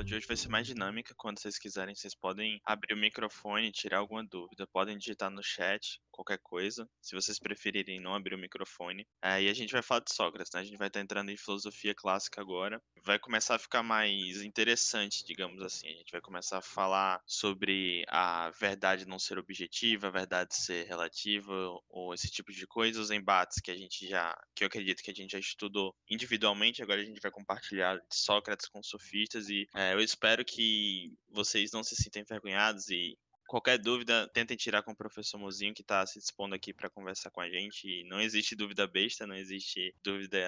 aula de hoje vai ser mais dinâmica. Quando vocês quiserem, vocês podem abrir o microfone, tirar alguma dúvida, podem digitar no chat qualquer coisa, se vocês preferirem não abrir o microfone. E a gente vai falar de Sócrates, né? A gente vai estar entrando em filosofia clássica agora. Vai começar a ficar mais interessante, digamos assim. A gente vai começar a falar sobre a verdade não ser objetiva, a verdade ser relativa, ou esse tipo de coisa, os embates que eu acredito que a gente já estudou individualmente. Agora a gente vai compartilhar de Sócrates com sofistas e eu espero que vocês não se sintam envergonhados e qualquer dúvida, tentem tirar com o professor Mozinho, que está se dispondo aqui para conversar com a gente. E não existe dúvida besta, não existe dúvida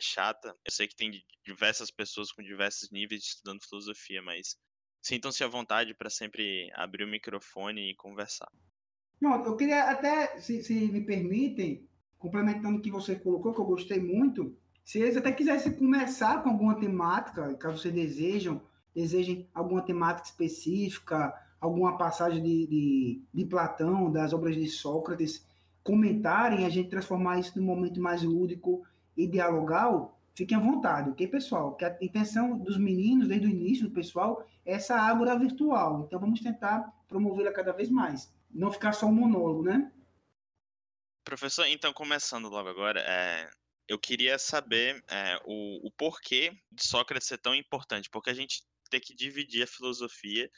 chata. Eu sei que tem diversas pessoas com diversos níveis estudando filosofia, mas sintam-se à vontade para sempre abrir o microfone e conversar. Pronto, eu queria até, se me permitem, complementando o que você colocou, que eu gostei muito, se eles até quisessem começar com alguma temática, caso vocês desejem alguma temática específica, alguma passagem de Platão, das obras de Sócrates, comentarem, a gente transformar isso num momento mais lúdico e dialogal, fiquem à vontade, ok, pessoal? Que a intenção dos meninos, desde o início, do pessoal, é essa ágora virtual. Então, vamos tentar promovê-la cada vez mais. Não ficar só um monólogo, né? Professor, então, começando logo agora, eu queria saber o porquê de Sócrates ser tão importante, porque a gente tem que dividir a filosofia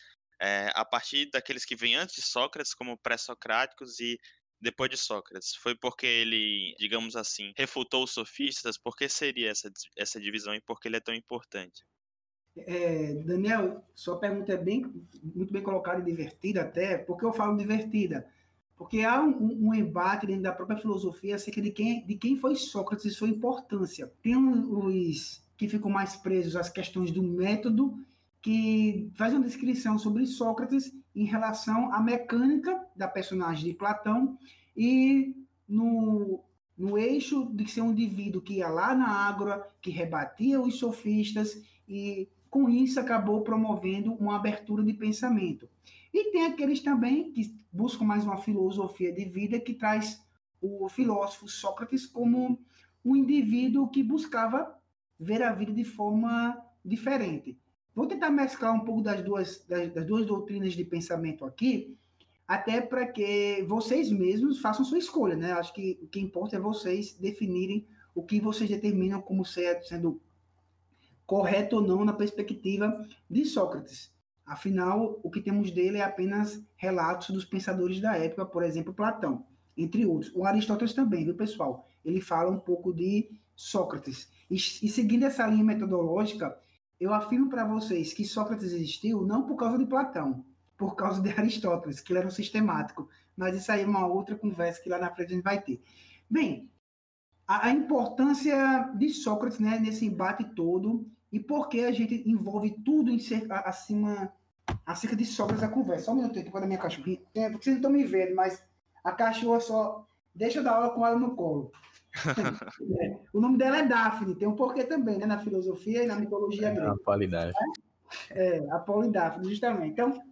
a partir daqueles que vêm antes de Sócrates, como pré-socráticos, e depois de Sócrates. Foi porque ele, digamos assim, refutou os sofistas? Por que seria essa divisão e por que ele é tão importante? Daniel, sua pergunta é muito bem colocada e divertida até. Por que eu falo divertida? Porque há um embate dentro da própria filosofia acerca de quem foi Sócrates e sua importância. Tem os que ficam mais presos às questões do método, que faz uma descrição sobre Sócrates em relação à mecânica da personagem de Platão e no eixo de ser um indivíduo que ia lá na Ágora, que rebatia os sofistas e, com isso, acabou promovendo uma abertura de pensamento. E tem aqueles também que buscam mais uma filosofia de vida que traz o filósofo Sócrates como um indivíduo que buscava ver a vida de forma diferente. Vou tentar mesclar um pouco das duas doutrinas de pensamento aqui, até para que vocês mesmos façam sua escolha, né? Acho que o que importa é vocês definirem o que vocês determinam como sendo correto ou não na perspectiva de Sócrates. Afinal, o que temos dele é apenas relatos dos pensadores da época, por exemplo, Platão, entre outros. O Aristóteles também, viu, pessoal? Ele fala um pouco de Sócrates. E seguindo essa linha metodológica, eu afirmo para vocês que Sócrates existiu não por causa de Platão, por causa de Aristóteles, que ele era um sistemático, mas isso aí é uma outra conversa que lá na frente a gente vai ter. Bem, a importância de Sócrates, né, nesse embate todo, e por que a gente envolve tudo acerca de Sócrates a conversa. Só um minuto aqui para a minha cachorrinha. Porque vocês não estão me vendo, mas a cachorra só deixa eu dar aula com ela no colo. O nome dela é Daphne, tem um porquê também, né, na filosofia e na mitologia grega. Apolo e Daphne. Apolo e Daphne, justamente. Então,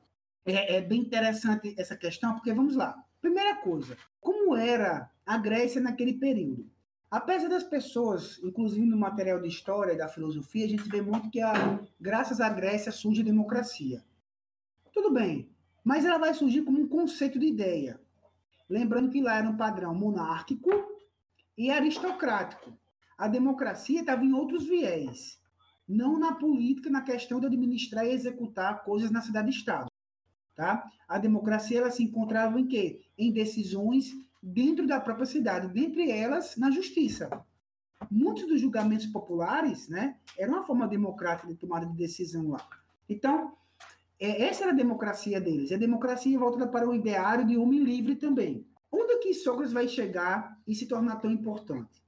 é bem interessante essa questão, porque vamos lá. Primeira coisa, como era a Grécia naquele período? Apesar das pessoas, inclusive no material de história e da filosofia, a gente vê muito que graças à Grécia surge a democracia. Tudo bem, mas ela vai surgir como um conceito de ideia. Lembrando que lá era um padrão monárquico e aristocrático. A democracia estava em outros viés, não na política, na questão de administrar e executar coisas na cidade-estado. Tá? A democracia ela se encontrava em quê? Em decisões dentro da própria cidade, dentre elas na justiça. Muitos dos julgamentos populares, né, eram uma forma democrática de tomada de decisão lá. Então, essa era a democracia deles. A democracia voltada para o ideário de homem livre também. Onde é que Sócrates vai chegar e se tornar tão importante?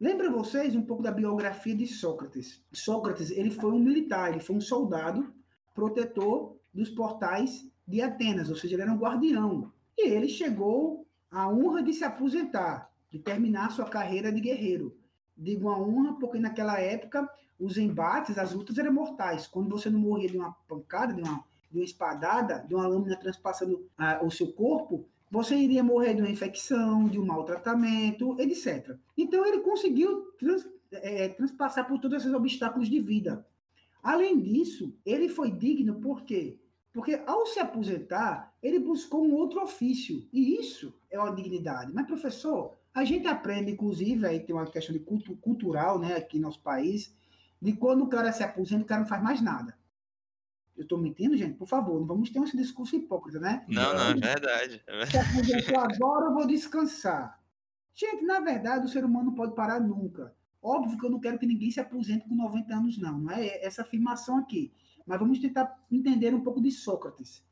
Lembra vocês um pouco da biografia de Sócrates? Sócrates, ele foi um militar, ele foi um soldado, protetor dos portais de Atenas, ou seja, ele era um guardião. E ele chegou à honra de se aposentar, de terminar sua carreira de guerreiro. Digo a honra porque naquela época os embates, as lutas eram mortais. Quando você não morria de uma pancada, de uma espadada, de uma lâmina transpassando o seu corpo, você iria morrer de uma infecção, de um maltratamento, etc. Então, ele conseguiu transpassar por todos esses obstáculos de vida. Além disso, ele foi digno por quê? Porque ao se aposentar, ele buscou um outro ofício, e isso é uma dignidade. Mas, professor, a gente aprende, inclusive, aí tem uma questão de cultural, né, aqui no nosso país, de quando o cara se aposenta, o cara não faz mais nada. Eu estou mentindo, gente? Por favor, não vamos ter esse discurso hipócrita, né? Não, é verdade. Se aposentou agora, eu vou descansar. Gente, na verdade, o ser humano não pode parar nunca. Óbvio que eu não quero que ninguém se aposente com 90 anos, não é essa afirmação aqui. Mas vamos tentar entender um pouco de Sócrates.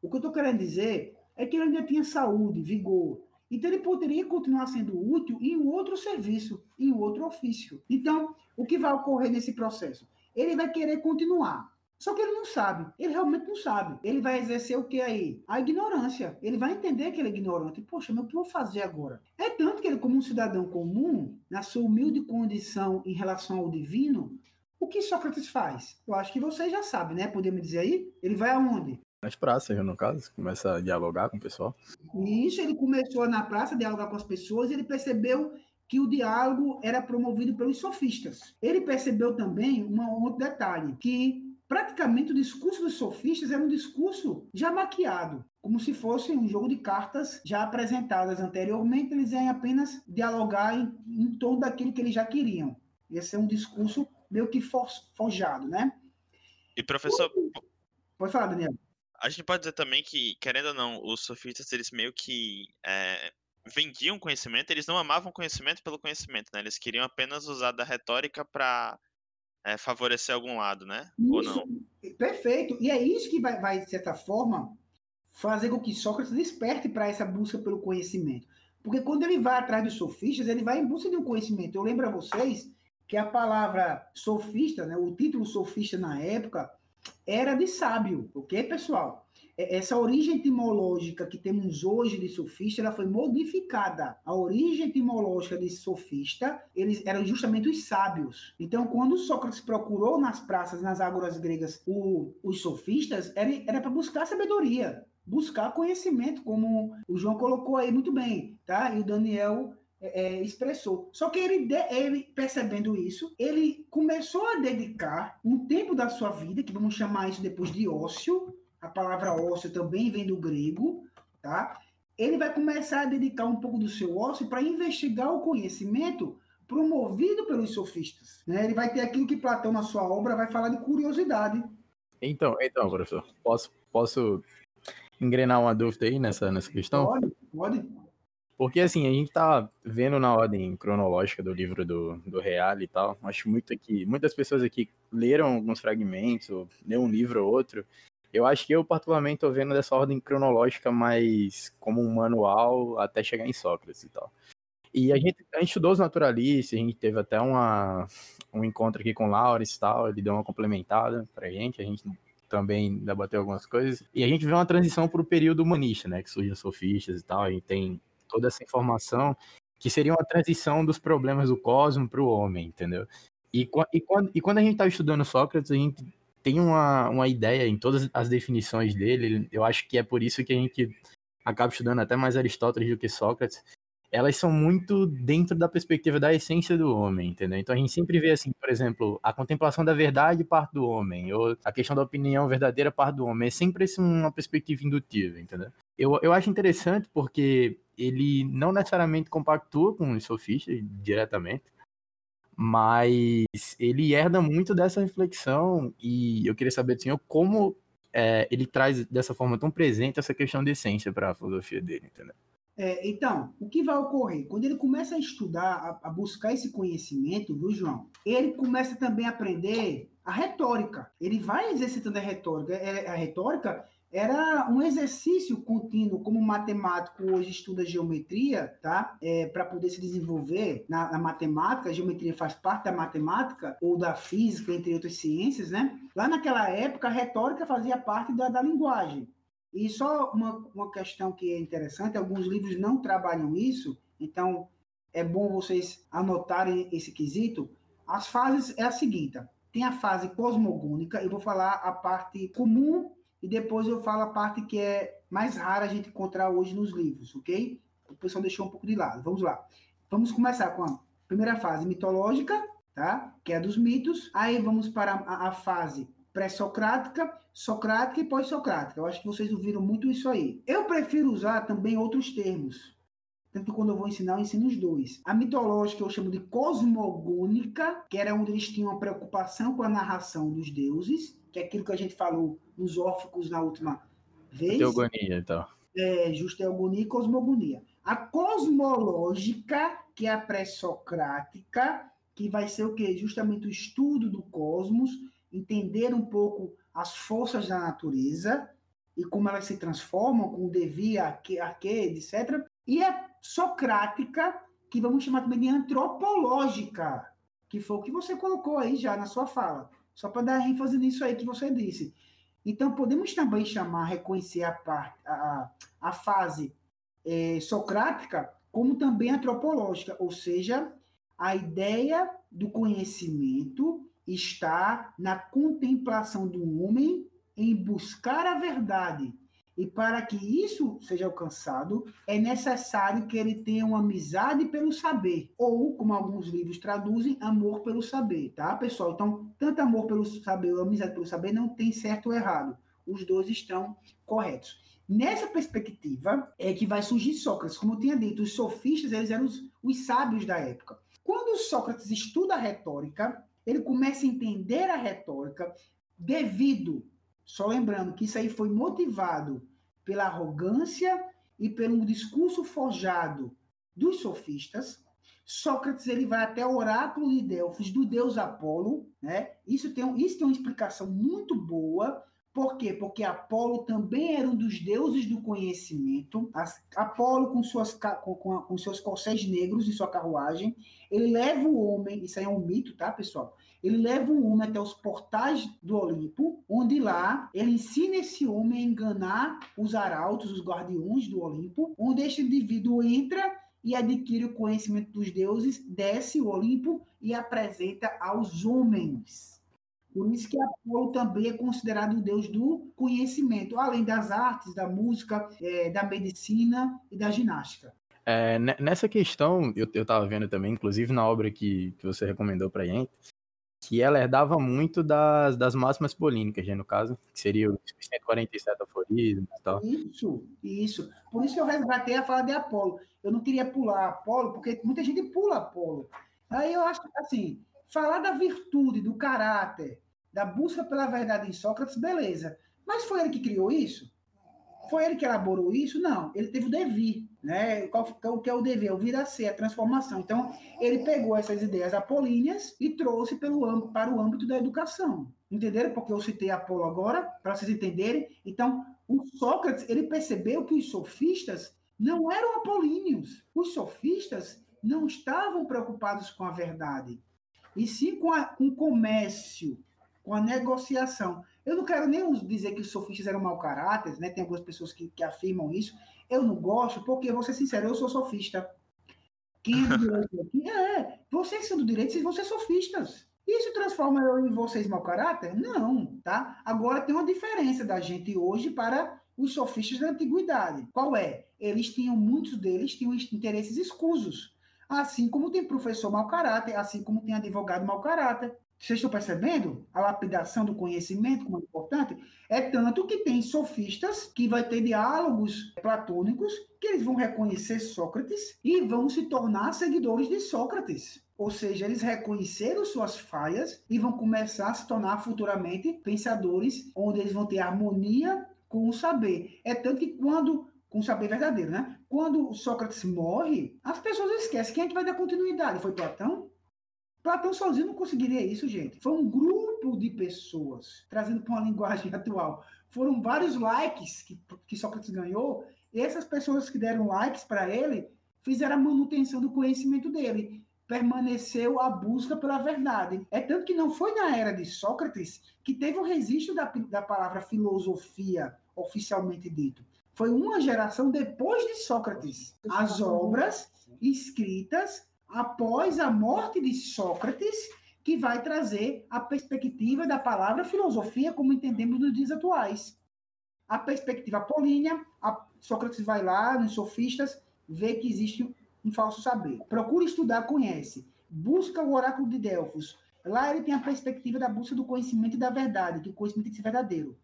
O que eu estou querendo dizer é que ele ainda tinha saúde, vigor. Então, ele poderia continuar sendo útil em um outro serviço, em um outro ofício. Então, o que vai ocorrer nesse processo? Ele vai querer continuar. Só que ele não sabe. Ele realmente não sabe. Ele vai exercer o que aí? A ignorância. Ele vai entender que ele é ignorante. Poxa, mas o que eu vou fazer agora? É tanto que ele, como um cidadão comum, na sua humilde condição em relação ao divino, o que Sócrates faz? Eu acho que vocês já sabem, né? Podemos dizer aí? Ele vai aonde? Nas praças, no caso. Começa a dialogar com o pessoal. Isso, ele começou na praça a dialogar com as pessoas e ele percebeu que o diálogo era promovido pelos sofistas. Ele percebeu também um outro detalhe, que praticamente o discurso dos sofistas era um discurso já maquiado, como se fosse um jogo de cartas já apresentadas anteriormente, eles iam apenas dialogar em torno daquilo que eles já queriam. Esse é um discurso meio que forjado, né? E professor... Pode falar, Daniel. A gente pode dizer também que, querendo ou não, os sofistas, eles meio que vendiam conhecimento, eles não amavam conhecimento pelo conhecimento, né? Eles queriam apenas usar da retórica para favorecer algum lado, né? Isso, ou não? Perfeito. E é isso que vai, de certa forma, fazer com que Sócrates desperte para essa busca pelo conhecimento. Porque quando ele vai atrás dos sofistas, ele vai em busca de um conhecimento. Eu lembro a vocês que a palavra sofista, né, o título sofista na época, era de sábio, ok, pessoal? Essa origem etimológica que temos hoje de sofista, ela foi modificada. A origem etimológica de sofista, eles eram justamente os sábios. Então, quando Sócrates procurou nas praças, nas ágoras gregas, os sofistas, era para buscar sabedoria, buscar conhecimento, como o João colocou aí muito bem, tá? E o Daniel... expressou. Só que ele, percebendo isso, ele começou a dedicar um tempo da sua vida, que vamos chamar isso depois de ócio, a palavra ócio também vem do grego, tá? Ele vai começar a dedicar um pouco do seu ócio para investigar o conhecimento promovido pelos sofistas, né? Ele vai ter aquilo que Platão, na sua obra, vai falar de curiosidade. Então professor, posso engrenar uma dúvida aí nessa questão? Pode. Porque, assim, a gente tá vendo na ordem cronológica do livro do Reale e tal, acho muito que muitas pessoas aqui leram alguns fragmentos, ou leram um livro ou outro. Eu acho que eu, particularmente, tô vendo dessa ordem cronológica mais como um manual até chegar em Sócrates e tal. E a gente estudou os naturalistas, a gente teve até um encontro aqui com o Laures e tal, ele deu uma complementada pra gente, a gente... também debateu algumas coisas. E a gente vê uma transição pro período humanista, né, que surgem os sofistas e tal, a gente tem... toda essa informação, que seria uma transição dos problemas do cosmos para o homem, entendeu? E quando a gente está estudando Sócrates, a gente tem uma ideia em todas as definições dele, eu acho que é por isso que a gente acaba estudando até mais Aristóteles do que Sócrates, elas são muito dentro da perspectiva da essência do homem, entendeu? Então a gente sempre vê assim, por exemplo, a contemplação da verdade parte do homem, ou a questão da opinião verdadeira parte do homem, é sempre uma perspectiva indutiva, entendeu? Eu acho interessante porque ele não necessariamente compactua com os sofistas diretamente, mas ele herda muito dessa reflexão e eu queria saber do senhor como ele traz dessa forma tão presente essa questão de essência para a filosofia dele, entendeu? Então, o que vai ocorrer? Quando ele começa a estudar, a buscar esse conhecimento, viu, João? Ele começa também a aprender a retórica. Ele vai exercitando a retórica. A retórica era um exercício contínuo, como o matemático hoje estuda geometria, tá? Para poder se desenvolver na matemática, a geometria faz parte da matemática, ou da física, entre outras ciências, né? Lá naquela época, a retórica fazia parte da linguagem. E só uma questão que é interessante, alguns livros não trabalham isso, então é bom vocês anotarem esse quesito. As fases é a seguinte, tem a fase cosmogônica, eu vou falar a parte comum e depois eu falo a parte que é mais rara a gente encontrar hoje nos livros, ok? O pessoal deixou um pouco de lado, vamos lá. Vamos começar com a primeira fase mitológica, tá? Que é dos mitos. Aí vamos para a fase pré-socrática, socrática e pós-socrática. Eu acho que vocês ouviram muito isso aí. Eu prefiro usar também outros termos. Tanto que quando eu vou ensinar, eu ensino os dois. A mitológica eu chamo de cosmogônica, que era onde eles tinham uma preocupação com a narração dos deuses, que é aquilo que a gente falou nos órficos na última vez. Teogonia, então. É, justa teogonia e cosmogonia. A cosmológica, que é a pré-socrática, que vai ser o quê? Justamente o estudo do cosmos, entender um pouco as forças da natureza e como elas se transformam, com o devir, a que, etc. E a socrática, que vamos chamar também de antropológica, que foi o que você colocou aí já na sua fala, só para dar ênfase nisso aí que você disse. Então, podemos também chamar, reconhecer a fase socrática como também antropológica, ou seja, a ideia do conhecimento está na contemplação do homem em buscar a verdade. E para que isso seja alcançado, é necessário que ele tenha uma amizade pelo saber, ou, como alguns livros traduzem, amor pelo saber, tá, pessoal? Então, tanto amor pelo saber ou amizade pelo saber não tem certo ou errado. Os dois estão corretos. Nessa perspectiva é que vai surgir Sócrates. Como eu tinha dito, os sofistas eles eram os sábios da época. Quando Sócrates estuda a retórica, ele começa a entender a retórica devido... Só lembrando que isso aí foi motivado pela arrogância e pelo discurso forjado dos sofistas. Sócrates ele vai até o oráculo de Delfos, do deus Apolo, né? Isso tem uma explicação muito boa. Por quê? Porque Apolo também era um dos deuses do conhecimento. Apolo, com seus corcéis negros e sua carruagem, ele leva o homem, isso aí é um mito, tá, pessoal? Ele leva o homem até os portais do Olimpo, onde lá ele ensina esse homem a enganar os arautos, os guardiões do Olimpo, onde este indivíduo entra e adquire o conhecimento dos deuses, desce o Olimpo e apresenta aos homens. Por isso que Apolo também é considerado o deus do conhecimento, além das artes, da música, da medicina e da ginástica. Nessa questão, eu estava vendo também, inclusive na obra que você recomendou para a gente, que ela herdava muito das máximas polínicas, né, no caso, que seria o 147 aforismos e tal. Isso. Por isso que eu resgatei a fala de Apolo. Eu não queria pular Apolo, porque muita gente pula Apolo. Aí eu acho assim... Falar da virtude, do caráter, da busca pela verdade em Sócrates, beleza. Mas foi ele que criou isso? Foi ele que elaborou isso? Não. Ele teve o devir, né? O que é o devir? O vir a ser, a transformação. Então, ele pegou essas ideias apolíneas e trouxe para o âmbito da educação. Entenderam? Porque eu citei Apolo agora, para vocês entenderem. Então, o Sócrates, ele percebeu que os sofistas não eram apolíneos. Os sofistas não estavam preocupados com a verdade. E sim com o comércio, com a negociação. Eu não quero nem dizer que os sofistas eram mau caráter, né? Tem algumas pessoas que afirmam isso. Eu não gosto, porque, vou ser sincero, eu sou sofista. Quem é do direito aqui? Vocês são do direito, vocês vão ser sofistas. Isso transforma eu em vocês mau caráter? Não, tá? Agora tem uma diferença da gente hoje para os sofistas da antiguidade. Qual é? Muitos deles tinham interesses escusos. Assim como tem professor mau caráter, assim como tem advogado mau caráter. Vocês estão percebendo? A lapidação do conhecimento, como é importante, é tanto que tem sofistas que vai ter diálogos platônicos que eles vão reconhecer Sócrates e vão se tornar seguidores de Sócrates. Ou seja, eles reconheceram suas falhas e vão começar a se tornar futuramente pensadores, onde eles vão ter harmonia com o saber. É tanto que com o saber verdadeiro, né? Quando Sócrates morre, as pessoas esquecem. Quem é que vai dar continuidade? Foi Platão? Platão sozinho não conseguiria isso, gente. Foi um grupo de pessoas, trazendo para uma linguagem atual. Foram vários likes que Sócrates ganhou. E essas pessoas que deram likes para ele fizeram a manutenção do conhecimento dele. Permaneceu a busca pela verdade. É tanto que não foi na era de Sócrates que teve o registro da palavra filosofia, oficialmente dito. Foi uma geração depois de Sócrates. As obras escritas após a morte de Sócrates que vai trazer a perspectiva da palavra filosofia, como entendemos nos dias atuais. A perspectiva apolínea, Sócrates vai lá nos sofistas, vê que existe um falso saber. Procura estudar, conhece. busca o oráculo de Delfos. Lá ele tem a perspectiva da busca do conhecimento e da verdade, que o conhecimento tem que ser verdadeiro.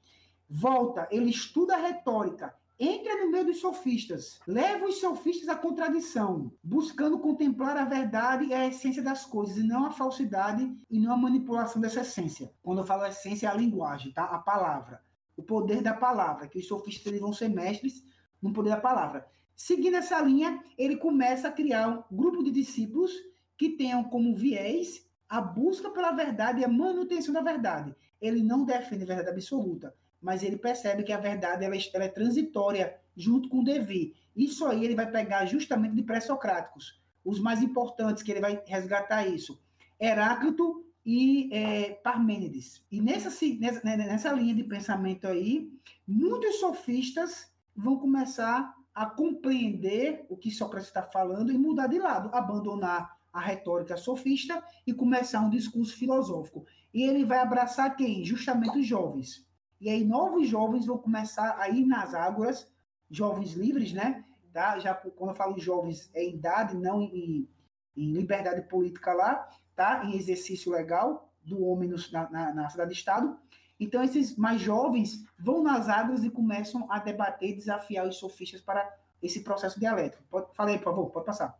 Volta, ele estuda a retórica, entra no meio dos sofistas, leva os sofistas à contradição, buscando contemplar a verdade e a essência das coisas, e não a falsidade e não a manipulação dessa essência. Quando eu falo essência, é a linguagem, tá? A palavra. O poder da palavra, que os sofistas eles vão ser mestres no poder da palavra. Seguindo essa linha, ele começa a criar um grupo de discípulos que tenham como viés a busca pela verdade e a manutenção da verdade. Ele não defende a verdade absoluta, mas ele percebe que a verdade ela é transitória junto com o devir. Isso aí ele vai pegar justamente de pré-socráticos. Os mais importantes que ele vai resgatar isso. Heráclito e Parmênides. E nessa linha de pensamento aí, muitos sofistas vão começar a compreender o que Sócrates está falando e mudar de lado, abandonar a retórica sofista e começar um discurso filosófico. E ele vai abraçar quem? Justamente os jovens. E aí novos jovens vão começar a ir nas ágoras, jovens livres, né? Tá? Já, quando eu falo jovens, é em idade, não em liberdade política lá, tá? Em exercício legal do homem na cidade-estado. Então, esses mais jovens vão nas águas e começam a debater e desafiar os sofistas para esse processo dialético. Fala aí, por favor, pode passar.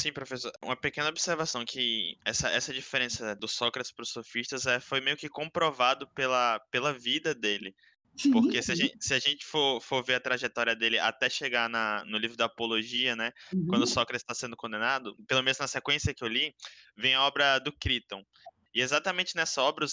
Sim, professor. Uma pequena observação que essa diferença do Sócrates para os sofistas foi meio que comprovado pela vida dele. Sim, porque se a gente for ver a trajetória dele até chegar no livro da Apologia, né? Uhum. Quando Sócrates está sendo condenado, pelo menos na sequência que eu li, vem a obra do Críton. E exatamente nessa obra,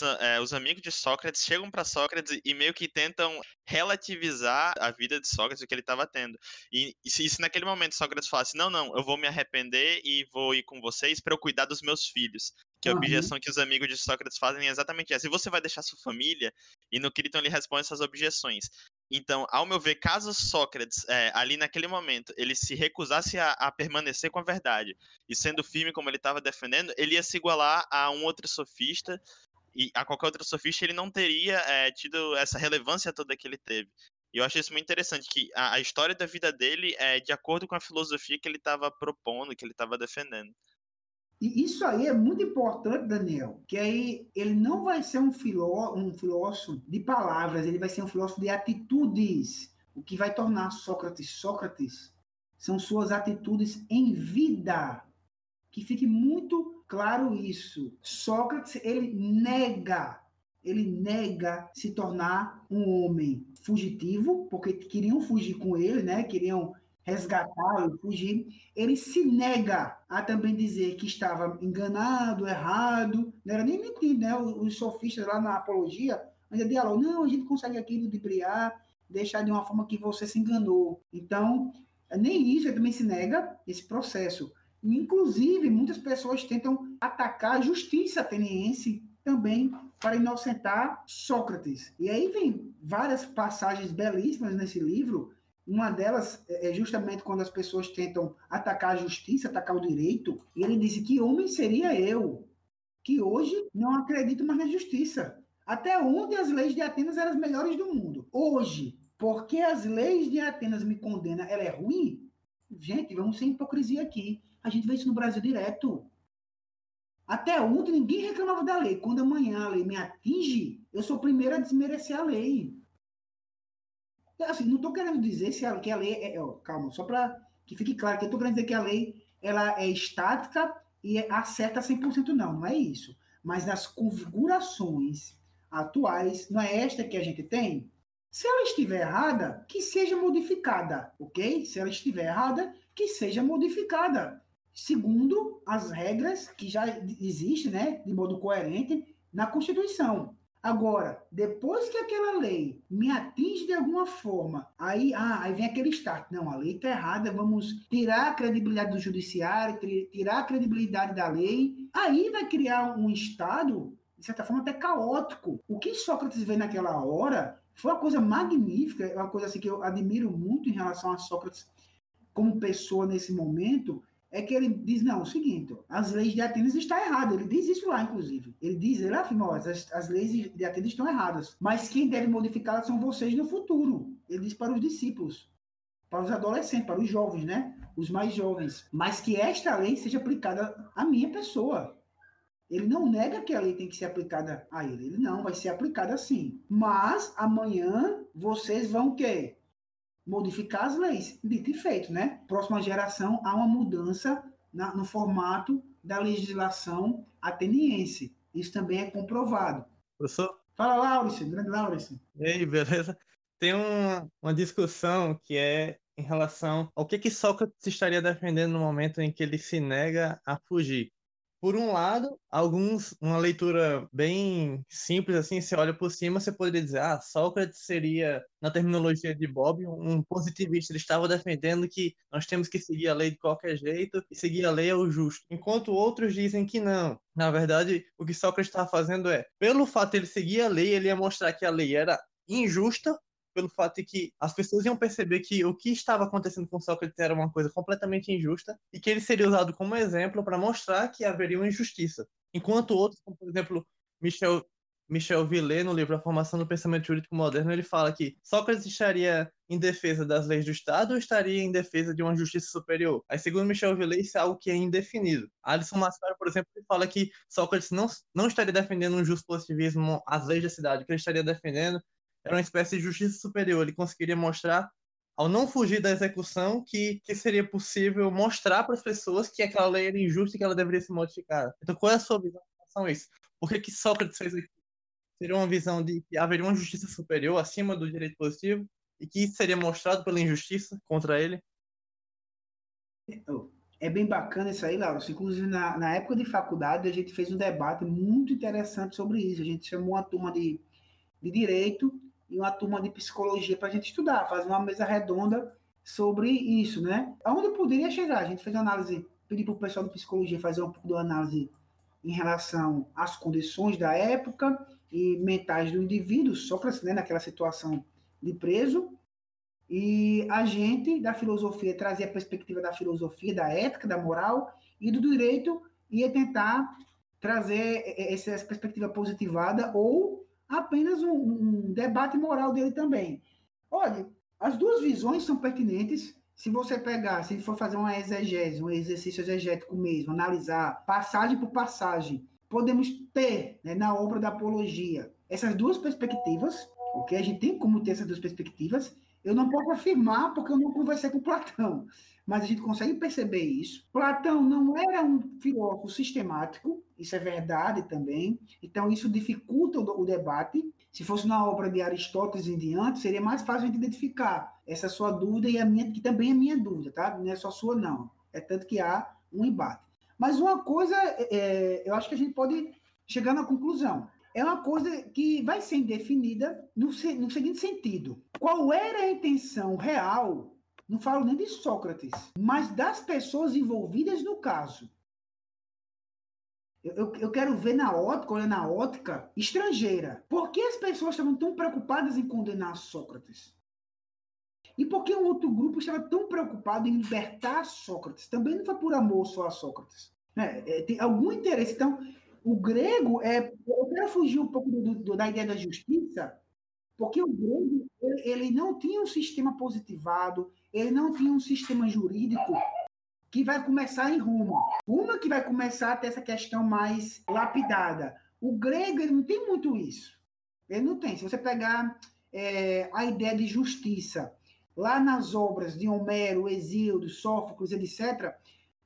os amigos de Sócrates chegam para Sócrates e meio que tentam relativizar a vida de Sócrates, o que ele estava tendo. E se naquele momento Sócrates falasse, não, eu vou me arrepender e vou ir com vocês para eu cuidar dos meus filhos. Que a objeção que os amigos de Sócrates fazem é exatamente essa. E você vai deixar sua família? E no Críton ele responde essas objeções. Então, ao meu ver, caso Sócrates, ali naquele momento, ele se recusasse a permanecer com a verdade, e sendo firme como ele estava defendendo, ele ia se igualar a um outro sofista, e a qualquer outro sofista ele não teria tido essa relevância toda que ele teve. E eu acho isso muito interessante, que a história da vida dele é de acordo com a filosofia que ele estava propondo, que ele estava defendendo. E isso aí é muito importante, Daniel, que aí ele não vai ser um filósofo de palavras, ele vai ser um filósofo de atitudes. O que vai tornar Sócrates são suas atitudes em vida. Que fique muito claro isso. Sócrates, ele nega se tornar um homem fugitivo, porque queriam fugir com ele, né? Queriam resgatar e fugir, ele se nega a também dizer que estava enganado, errado, não era nem mentindo, né? Os sofistas lá na Apologia ainda dialogam, não, a gente consegue aqui ludibriar, deixar de uma forma que você se enganou. Então, nem isso, ele também se nega esse processo. Inclusive, muitas pessoas tentam atacar a justiça ateniense também para inocentar Sócrates. E aí vem várias passagens belíssimas nesse livro. Uma delas é justamente quando as pessoas tentam atacar a justiça, atacar o direito, e ele disse, que homem seria eu, que hoje não acredito mais na justiça. Até ontem as leis de Atenas eram as melhores do mundo. Hoje, porque as leis de Atenas me condenam, ela é ruim? Gente, vamos sem hipocrisia aqui. A gente vê isso no Brasil direto. Até ontem ninguém reclamava da lei. Quando amanhã a lei me atinge, eu sou o primeiro a desmerecer a lei. Assim, não estou querendo dizer que a lei é... Calma, só para que fique claro que eu estou querendo dizer que a lei ela é estática e acerta 100%, não é isso. Mas nas configurações atuais, não é esta que a gente tem? Se ela estiver errada, que seja modificada, ok? Se ela estiver errada, que seja modificada. Segundo as regras que já existem, né, de modo coerente, na Constituição. Agora, depois que aquela lei me atinge de alguma forma, aí vem aquele start. Não, a lei está errada, vamos tirar a credibilidade do judiciário, tirar a credibilidade da lei. Aí vai criar um estado, de certa forma, até caótico. O que Sócrates vê naquela hora foi uma coisa magnífica, uma coisa assim que eu admiro muito em relação a Sócrates como pessoa nesse momento, é que ele diz, não, é o seguinte, as leis de Atenas estão erradas. Ele diz isso lá, inclusive. Ele afirma, as leis de Atenas estão erradas, mas quem deve modificá-las são vocês no futuro. Ele diz para os discípulos. para os adolescentes, para os jovens, né? Os mais jovens. Mas que esta lei seja aplicada à minha pessoa. Ele não nega que a lei tem que ser aplicada a ele. Ele não, vai ser aplicada assim. Mas amanhã vocês vão quê? Modificar as leis. Dito e feito, né? Próxima geração há uma mudança no formato da legislação ateniense. Isso também é comprovado. Professor? Fala, Laurice. Grande Laurice. E aí, beleza? Tem uma discussão que é em relação ao que Sócrates estaria defendendo no momento em que ele se nega a fugir. Por um lado, uma leitura bem simples, assim, você olha por cima, você poderia dizer, Sócrates seria, na terminologia de Bob, um positivista. Ele estava defendendo que nós temos que seguir a lei de qualquer jeito, e seguir a lei é o justo. Enquanto outros dizem que não. Na verdade, o que Sócrates estava fazendo é, pelo fato de ele seguir a lei, ele ia mostrar que a lei era injusta, pelo fato de que as pessoas iam perceber que o que estava acontecendo com Sócrates era uma coisa completamente injusta e que ele seria usado como exemplo para mostrar que haveria uma injustiça. Enquanto outros, como por exemplo Michel Villers, no livro A Formação do Pensamento Jurídico Moderno, ele fala que Sócrates estaria em defesa das leis do Estado ou estaria em defesa de uma justiça superior? Aí, segundo Michel Villers, isso é algo que é indefinido. Alisson Mascaro, por exemplo, ele fala que Sócrates não estaria defendendo um justo positivismo às leis da cidade, que ele estaria defendendo era uma espécie de justiça superior. Ele conseguiria mostrar, ao não fugir da execução, que seria possível mostrar para as pessoas que aquela lei era injusta e que ela deveria ser modificada. Então, qual é a sua visão em relação a isso? Por que Sócrates fez isso? Seria uma visão de que haveria uma justiça superior acima do direito positivo e que isso seria mostrado pela injustiça contra ele? É bem bacana isso aí, Laura. Inclusive, na época de faculdade, a gente fez um debate muito interessante sobre isso. A gente chamou uma turma de direito e uma turma de psicologia para a gente estudar, fazer uma mesa redonda sobre isso, né? Aonde eu poderia chegar? A gente fez uma análise, pedi para o pessoal de psicologia fazer um pouco de análise em relação às condições da época e mentais do indivíduo, Sócrates, né, naquela situação de preso, e a gente da filosofia trazia a perspectiva da filosofia, da ética, da moral e do direito, ia tentar trazer essa perspectiva positivada ou apenas um debate moral dele também. Olha, as duas visões são pertinentes. Se você pegar, se for fazer uma exegese, um exercício exegético mesmo, analisar passagem por passagem, podemos ter, né, na obra da Apologia, essas duas perspectivas, ok? A gente tem como ter essas duas perspectivas. Eu não posso afirmar porque eu não conversei com Platão, mas a gente consegue perceber isso. Platão não era um filósofo sistemático, isso é verdade também, então isso dificulta o debate. Se fosse na obra de Aristóteles em diante, seria mais fácil a gente identificar essa sua dúvida e a minha, que também é minha dúvida, tá? Não é só sua, não. É tanto que há um embate. Mas uma coisa, eu acho que a gente pode chegar na conclusão. É uma coisa que vai ser indefinida no seguinte sentido. Qual era a intenção real, não falo nem de Sócrates, mas das pessoas envolvidas no caso? Eu quero ver na ótica estrangeira. Por que as pessoas estavam tão preocupadas em condenar Sócrates? E por que um outro grupo estava tão preocupado em libertar Sócrates? Também não foi por amor só a Sócrates. Tem algum interesse, então... O grego é... Eu quero fugir um pouco da ideia da justiça, porque o grego ele não tinha um sistema positivado, ele não tinha um sistema jurídico que vai começar em Roma. Roma que vai começar a ter essa questão mais lapidada. O grego ele não tem muito isso. Ele não tem. Se você pegar a ideia de justiça, lá nas obras de Homero, Hesíodo, Sófocles, etc.,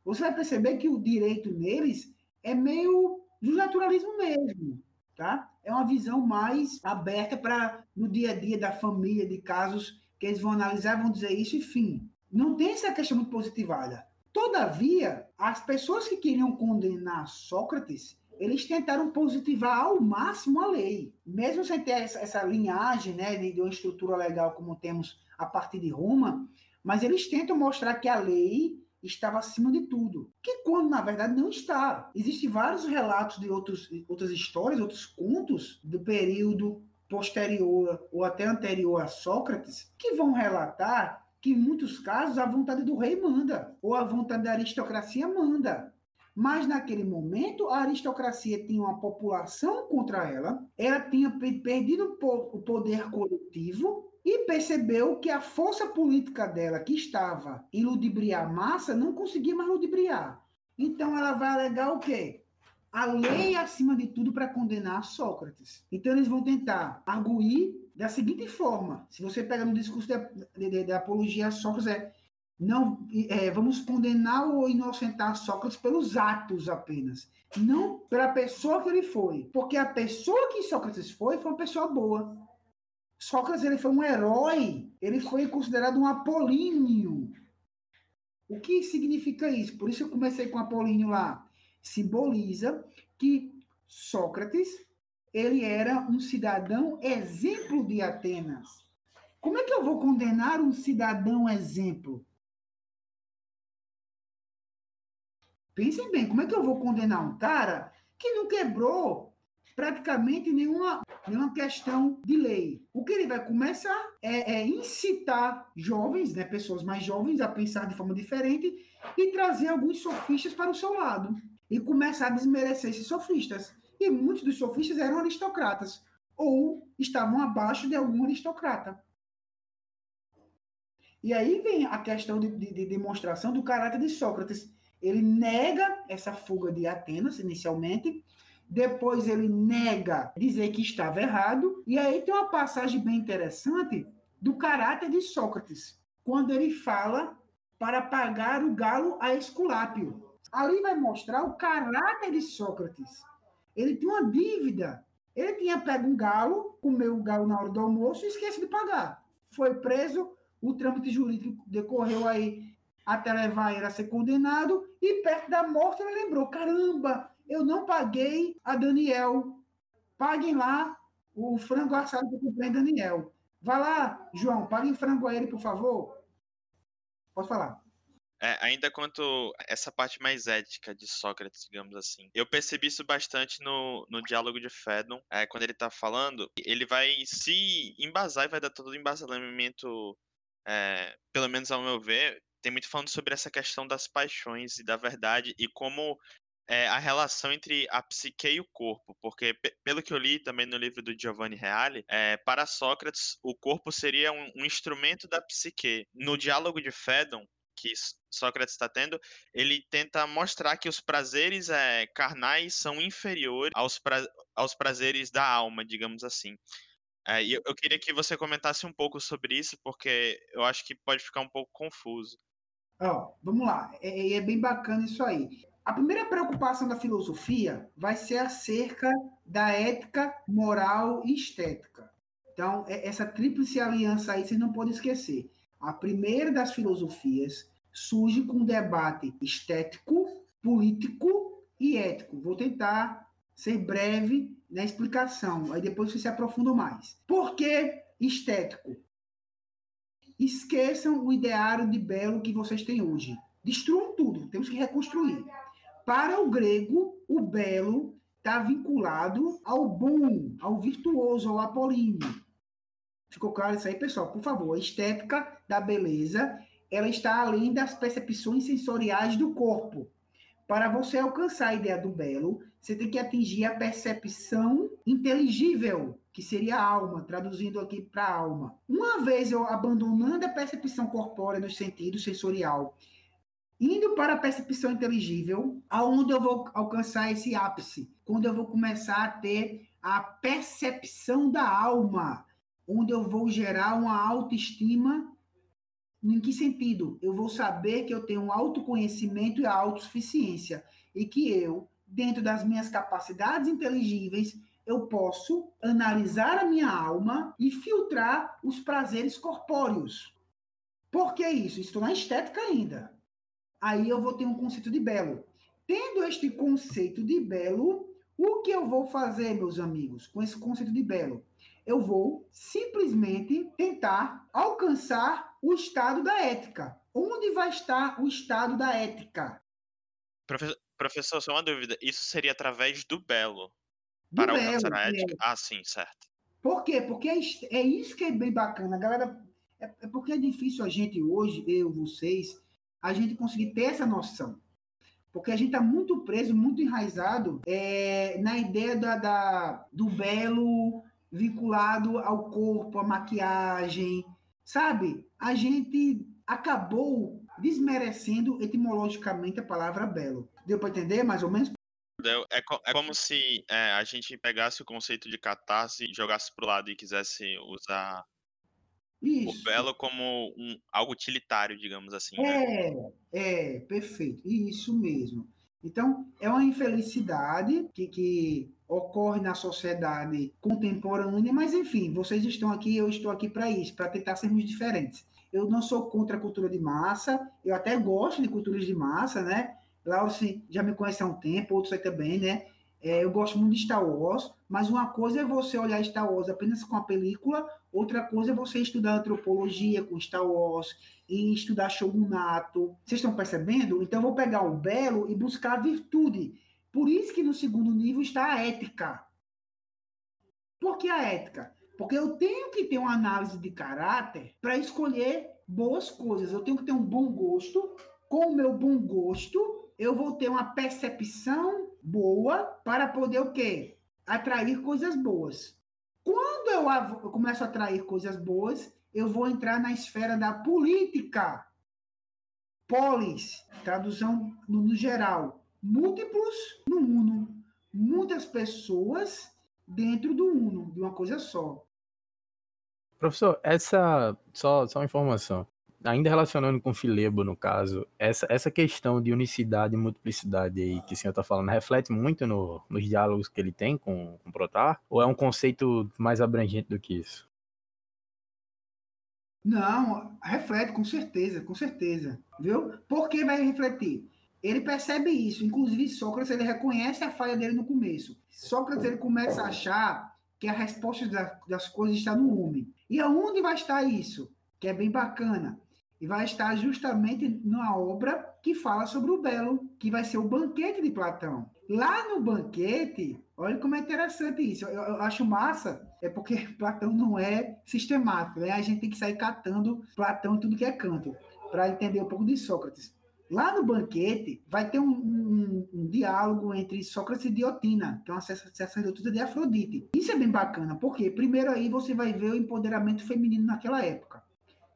você vai perceber que o direito neles é meio... do naturalismo mesmo, tá? É uma visão mais aberta para no dia a dia da família, de casos que eles vão analisar, vão dizer isso, enfim. Não tem essa questão muito positivada. Todavia, as pessoas que queriam condenar Sócrates, eles tentaram positivar ao máximo a lei. Mesmo sem ter essa linhagem, né, de uma estrutura legal como temos a partir de Roma, mas eles tentam mostrar que a lei... estava acima de tudo, que quando, na verdade, não está. Existem vários relatos de outras histórias, outros contos do período posterior ou até anterior a Sócrates, que vão relatar que, em muitos casos, a vontade do rei manda, ou a vontade da aristocracia manda. Mas, naquele momento, a aristocracia tinha uma população contra ela, ela tinha perdido o poder coletivo e percebeu que a força política dela, que estava em ludibriar a massa, não conseguia mais ludibriar. Então, ela vai alegar o quê? A lei, acima de tudo, para condenar Sócrates. Então, eles vão tentar arguir da seguinte forma. Se você pega no discurso da apologia a Sócrates, vamos condenar ou inocentar Sócrates pelos atos apenas, não pela pessoa que ele foi. Porque a pessoa que Sócrates foi uma pessoa boa. Sócrates, ele foi um herói, ele foi considerado um apolíneo. O que significa isso? Por isso eu comecei com apolíneo lá. Simboliza que Sócrates, ele era um cidadão exemplo de Atenas. Como é que eu vou condenar um cidadão exemplo? Pensem bem, como é que eu vou condenar um cara que não quebrou praticamente nenhuma questão de lei? O que ele vai começar é incitar jovens, né, pessoas mais jovens, a pensar de forma diferente e trazer alguns sofistas para o seu lado e começar a desmerecer esses sofistas. E muitos dos sofistas eram aristocratas ou estavam abaixo de algum aristocrata. E aí vem a questão de demonstração do caráter de Sócrates. Ele nega essa fuga de Atenas, inicialmente. Depois ele nega dizer que estava errado. E aí tem uma passagem bem interessante do caráter de Sócrates, quando ele fala para pagar o galo a Esculápio. Ali vai mostrar o caráter de Sócrates. Ele tinha uma dívida. Ele tinha pego um galo, comeu o galo na hora do almoço e esquece de pagar. Foi preso, o trâmite jurídico decorreu aí até levar ele a ser condenado, e perto da morte ele lembrou, caramba, eu não paguei a Daniel, paguem lá o frango assado que eu comprei a Daniel. Vai lá, João, paguem frango a ele, por favor. Pode falar. Ainda quanto essa parte mais ética de Sócrates, digamos assim, eu percebi isso bastante no diálogo de Fedon, quando ele está falando, ele vai se embasar e vai dar todo o embasamento, pelo menos ao meu ver, tem muito falando sobre essa questão das paixões e da verdade e como a relação entre a psique e o corpo, porque pelo que eu li também no livro do Giovanni Reale, para Sócrates o corpo seria um instrumento da psique. No diálogo de Fedon, que Sócrates está tendo, ele tenta mostrar que os prazeres carnais são inferiores aos prazeres da alma, digamos assim. E eu queria que você comentasse um pouco sobre isso, porque eu acho que pode ficar um pouco confuso. Vamos lá, é bem bacana isso aí. A primeira preocupação da filosofia vai ser acerca da ética, moral e estética. Então, essa tríplice aliança aí, vocês não podem esquecer. A primeira das filosofias surge com um debate estético, político e ético. Vou tentar ser breve na explicação, aí depois vocês se aprofundam mais. Por que estético? Esqueçam o ideário de belo que vocês têm hoje. Destruam tudo, temos que reconstruir. Para o grego, o belo está vinculado ao bom, ao virtuoso, ao apolíneo. Ficou claro isso aí, pessoal? Por favor, a estética da beleza, ela está além das percepções sensoriais do corpo. Para você alcançar a ideia do belo, você tem que atingir a percepção inteligível, que seria a alma, traduzindo aqui para a alma. Uma vez eu abandonando a percepção corpórea no sentido sensorial, indo para a percepção inteligível, aonde eu vou alcançar esse ápice? Quando eu vou começar a ter a percepção da alma, onde eu vou gerar uma autoestima. Em que sentido? Eu vou saber que eu tenho um autoconhecimento e a autossuficiência, e que eu, dentro das minhas capacidades inteligíveis, eu posso analisar a minha alma e filtrar os prazeres corpóreos. Por que isso? Estou na estética ainda. Aí eu vou ter um conceito de belo. Tendo este conceito de belo, o que eu vou fazer, meus amigos, com esse conceito de belo? Eu vou simplesmente tentar alcançar o estado da ética. Onde vai estar o estado da ética? Professor, só uma dúvida. Isso seria através do belo para alcançar a ética? Ah, sim, certo. Por quê? Porque é isso que é bem bacana. Galera, é porque é difícil a gente hoje, eu, vocês, a gente conseguir ter essa noção. Porque a gente está muito preso, muito enraizado na ideia do belo vinculado ao corpo, à maquiagem, sabe? A gente acabou desmerecendo etimologicamente a palavra belo. Deu para entender mais ou menos? É como se a gente pegasse o conceito de catarse e jogasse para o lado e quisesse usar isso. O belo como algo utilitário, digamos assim. Perfeito. Isso mesmo. Então, é uma infelicidade que ocorre na sociedade contemporânea, mas, enfim, vocês estão aqui, eu estou aqui para isso, para tentar sermos diferentes. Eu não sou contra a cultura de massa, eu até gosto de culturas de massa, né? Lauro já me conhece há um tempo, outros aí também, né? Eu gosto muito de Star Wars, mas uma coisa é você olhar Star Wars apenas com a película, outra coisa é você estudar antropologia com Star Wars e estudar shogunato. Vocês estão percebendo? Então eu vou pegar o belo e buscar a virtude. Por isso que no segundo nível está a ética. Por que a ética? Porque eu tenho que ter uma análise de caráter para escolher boas coisas. Eu tenho que ter um bom gosto. Com o meu bom gosto, eu vou ter uma percepção boa para poder o quê? Atrair coisas boas. Quando eu começo a atrair coisas boas, eu vou entrar na esfera da política. Polis, tradução no geral. Múltiplos no uno. Muitas pessoas dentro do uno, de uma coisa só. Professor, essa... Só uma informação. Ainda relacionando com Filebo, no caso, essa questão de unicidade e multiplicidade aí que o senhor está falando, reflete muito nos diálogos que ele tem com Protarco? Ou é um conceito mais abrangente do que isso? Não, reflete com certeza, viu? Por que vai refletir? Ele percebe isso, inclusive Sócrates, ele reconhece a falha dele no começo. Sócrates, ele começa a achar que a resposta das coisas está no homem. E aonde vai estar isso? Que é bem bacana. E vai estar justamente numa obra que fala sobre o belo, que vai ser o Banquete de Platão. Lá no Banquete, olha como é interessante isso, eu acho massa, é porque Platão não é sistemático, né? A gente tem que sair catando Platão e tudo que é canto, para entender um pouco de Sócrates. Lá no Banquete, vai ter um diálogo entre Sócrates e Diotima, que é uma sacerdotisa de Afrodite. Isso é bem bacana, porque primeiro aí você vai ver o empoderamento feminino naquela época.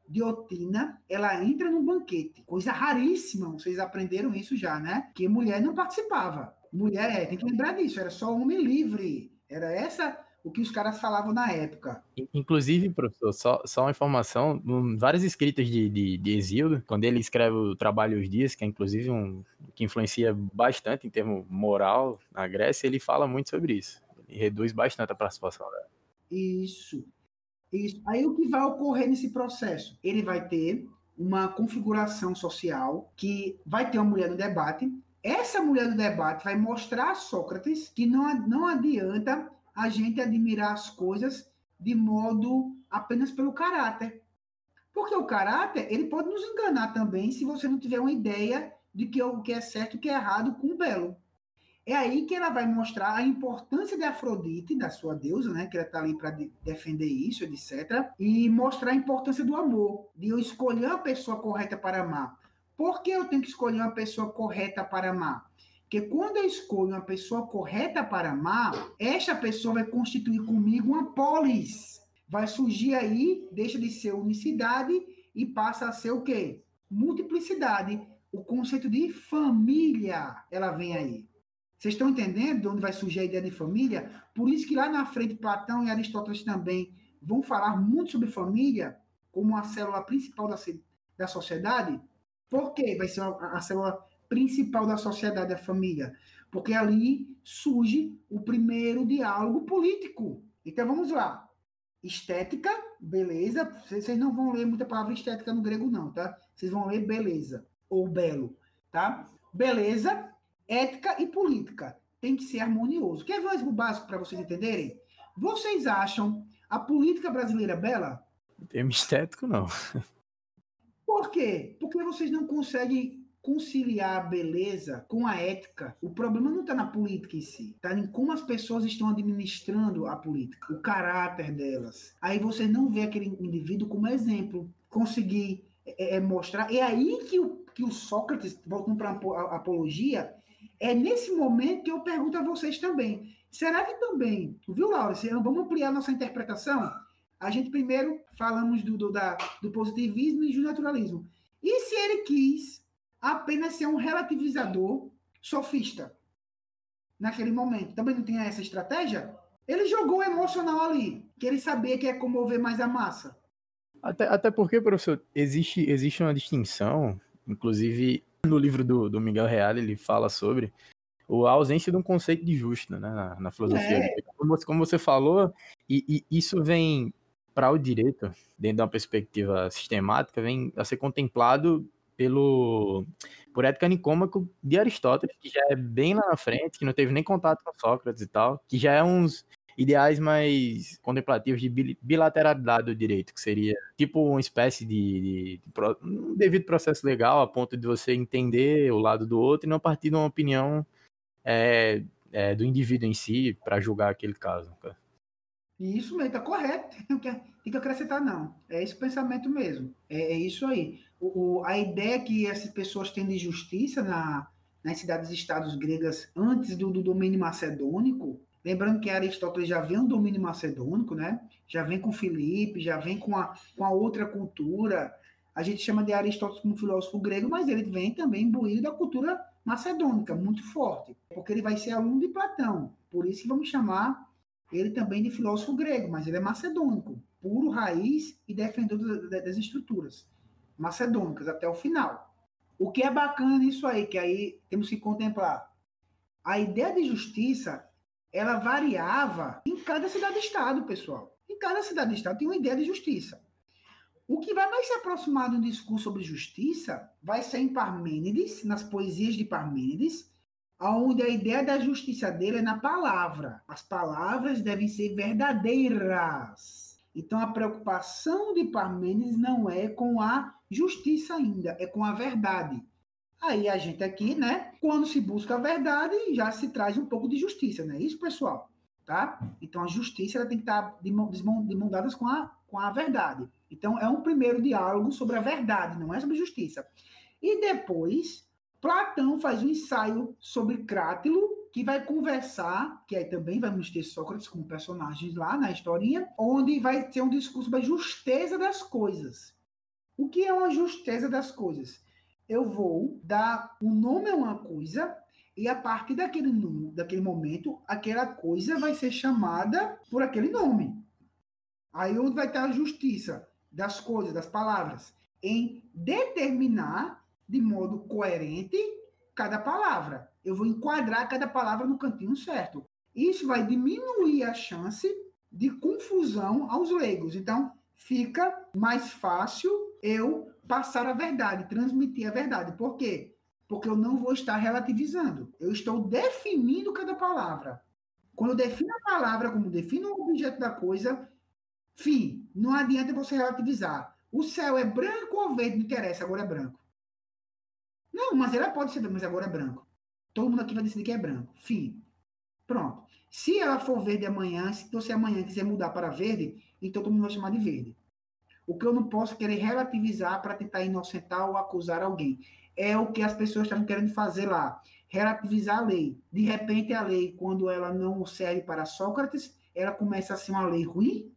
Diotima, ela entra no banquete, coisa raríssima, vocês aprenderam isso já, né? Que mulher não participava. Mulher, tem que lembrar disso, era só homem livre. Era essa o que os caras falavam na época. Inclusive, professor, só uma informação, várias escritas de Hesíodo, quando ele escreve o Trabalho e os Dias, que é inclusive que influencia bastante em termos moral na Grécia, ele fala muito sobre isso. Ele reduz bastante a participação dela. Isso. Isso. Aí o que vai ocorrer nesse processo? Ele vai ter uma configuração social que vai ter uma mulher no debate. Essa mulher no debate vai mostrar a Sócrates que não adianta a gente admirar as coisas de modo apenas pelo caráter. Porque o caráter, ele pode nos enganar também se você não tiver uma ideia de que o que é certo e o que é errado com o belo. É aí que ela vai mostrar a importância de Afrodite, da sua deusa, né? Que ela está ali para defender isso, etc. E mostrar a importância do amor, de eu escolher a pessoa correta para amar. Por que eu tenho que escolher uma pessoa correta para amar? Porque quando eu escolho uma pessoa correta para amar, esta pessoa vai constituir comigo uma polis. Vai surgir aí, deixa de ser unicidade e passa a ser o quê? Multiplicidade. O conceito de família, ela vem aí. Vocês estão entendendo de onde vai surgir a ideia de família? Por isso que lá na frente Platão e Aristóteles também vão falar muito sobre família como a célula principal da sociedade. Por quê? Vai ser a célula principal da sociedade, a família. Porque ali surge o primeiro diálogo político. Então vamos lá. Estética, beleza. Vocês não vão ler muita palavra estética no grego não, tá? Vocês vão ler beleza ou belo, tá? Beleza. Ética e política tem que ser harmonioso. Quer ver o básico para vocês entenderem? Vocês acham a política brasileira bela? Em termo estético, não. Por quê? Porque vocês não conseguem conciliar a beleza com a ética. O problema não está na política em si, está em como as pessoas estão administrando a política, o caráter delas. Aí você não vê aquele indivíduo como exemplo, conseguir mostrar. É aí que o que o Sócrates, voltando para a apologia, é nesse momento que eu pergunto a vocês também. Será que também, viu, Laura? Vamos ampliar nossa interpretação? A gente primeiro falamos do positivismo e do naturalismo. E se ele quis apenas ser um relativizador sofista naquele momento? Também não tinha essa estratégia? Ele jogou o emocional ali, que ele sabia que ia comover mais a massa. Até porque, professor, existe uma distinção, inclusive no livro do Michel Villers, ele fala sobre a ausência de um conceito de justo, né, na filosofia. É. Como você falou, e isso vem para o direito, dentro de uma perspectiva sistemática, vem a ser contemplado por ética nicômaco de Aristóteles, que já é bem lá na frente, que não teve nem contato com Sócrates e tal, que já é uns ideais mais contemplativos de bilateralidade do direito, que seria tipo uma espécie de um devido processo legal a ponto de você entender o lado do outro e não partir de uma opinião do indivíduo em si para julgar aquele caso. Isso mesmo, tá correto, não tem que acrescentar não, é esse pensamento mesmo, é isso aí. A ideia que essas pessoas têm de justiça nas cidades-estados gregas antes do domínio macedônico, lembrando que Aristóteles já vem um domínio macedônico, né? Já vem com Filipe, já vem com a outra cultura. A gente chama de Aristóteles como filósofo grego, mas ele vem também imbuído da cultura macedônica, muito forte, porque ele vai ser aluno de Platão. Por isso que vamos chamar ele também de filósofo grego, mas ele é macedônico, puro raiz e defensor das estruturas macedônicas até o final. O que é bacana nisso aí, que aí temos que contemplar. A ideia de justiça, ela variava em cada cidade-estado, pessoal. Em cada cidade-estado tem uma ideia de justiça. O que vai mais se aproximar de um discurso sobre justiça vai ser em Parmênides, nas poesias de Parmênides, onde a ideia da justiça dele é na palavra. As palavras devem ser verdadeiras. Então, a preocupação de Parmênides não é com a justiça ainda, é com a verdade. Aí a gente aqui, né, quando se busca a verdade, já se traz um pouco de justiça, não é isso, pessoal? Tá? Então, a justiça ela tem que estar de mão dadas com a verdade. Então, é um primeiro diálogo sobre a verdade, não é sobre justiça. E depois, Platão faz um ensaio sobre Crátilo, que vai conversar, que aí também vamos ter Sócrates como personagem lá na historinha, onde vai ter um discurso sobre a justeza das coisas. O que é uma justeza das coisas? Eu vou dar um nome a uma coisa e a partir daquele momento, aquela coisa vai ser chamada por aquele nome. Aí onde vai estar a justiça das coisas, das palavras, em determinar de modo coerente cada palavra. Eu vou enquadrar cada palavra no cantinho certo. Isso vai diminuir a chance de confusão aos leigos. Então, fica mais fácil eu passar a verdade, transmitir a verdade. Por quê? Porque eu não vou estar relativizando. Eu estou definindo cada palavra. Quando eu defino a palavra, como defino o objeto da coisa, fim, não adianta você relativizar. O céu é branco ou verde? Não interessa, agora é branco. Não, mas ela pode ser, mas agora é branco. Todo mundo aqui vai decidir que é branco. Fim. Pronto. Se ela for verde amanhã, se você amanhã quiser mudar para verde, então todo mundo vai chamar de verde. O que eu não posso querer relativizar para tentar inocentar ou acusar alguém. É o que as pessoas estavam querendo fazer lá. Relativizar a lei. De repente, a lei, quando ela não serve para Sócrates, ela começa a ser uma lei ruim.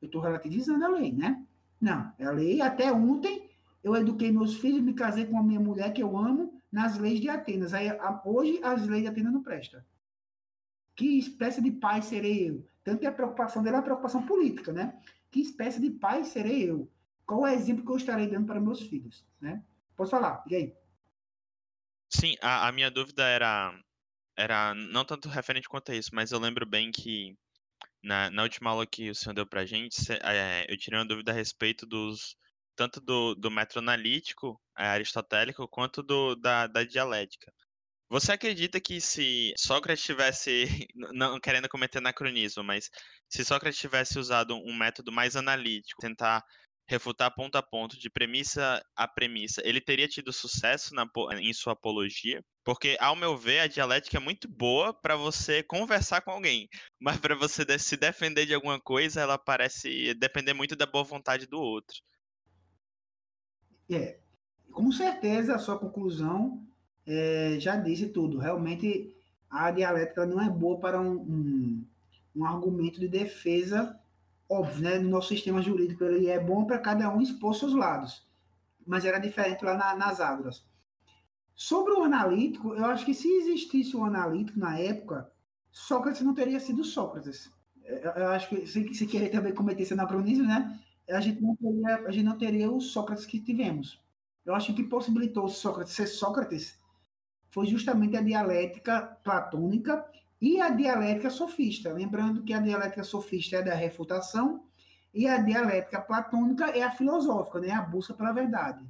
Eu estou relativizando a lei, né? Não, é a lei. Até ontem, eu eduquei meus filhos, me casei com a minha mulher que eu amo, nas leis de Atenas. Aí, hoje, as leis de Atenas não prestam. Que espécie de pai serei eu? Tanto que a preocupação dele é uma preocupação política, né? Que espécie de pai serei eu? Qual é o exemplo que eu estarei dando para meus filhos? Né? Posso falar? E aí? Sim, a minha dúvida era não tanto referente quanto a isso, mas eu lembro bem que na última aula que o senhor deu para a gente, eu tirei uma dúvida a respeito tanto do método analítico, aristotélico, quanto da dialética. Você acredita que se Sócrates tivesse, não querendo cometer anacronismo, mas se Sócrates tivesse usado um método mais analítico, tentar refutar ponto a ponto, de premissa a premissa, ele teria tido sucesso em sua apologia? Porque, ao meu ver, a dialética é muito boa para você conversar com alguém, mas para você se defender de alguma coisa, ela parece depender muito da boa vontade do outro. É, E com certeza a sua conclusão já disse tudo. Realmente a dialética não é boa para um argumento de defesa, óbvio, né? No nosso sistema jurídico ele é bom para cada um expor seus lados, mas era diferente lá nas Ágoras. Sobre o analítico, eu acho que se existisse um analítico na época, Sócrates não teria sido Sócrates. Eu acho que, se querer também cometer esse anacronismo, né? A gente não teria o Sócrates que tivemos. Eu acho que o que possibilitou Sócrates ser Sócrates foi justamente a dialética platônica e a dialética sofista. Lembrando que a dialética sofista é da refutação e a dialética platônica é a filosófica, né? A busca pela verdade.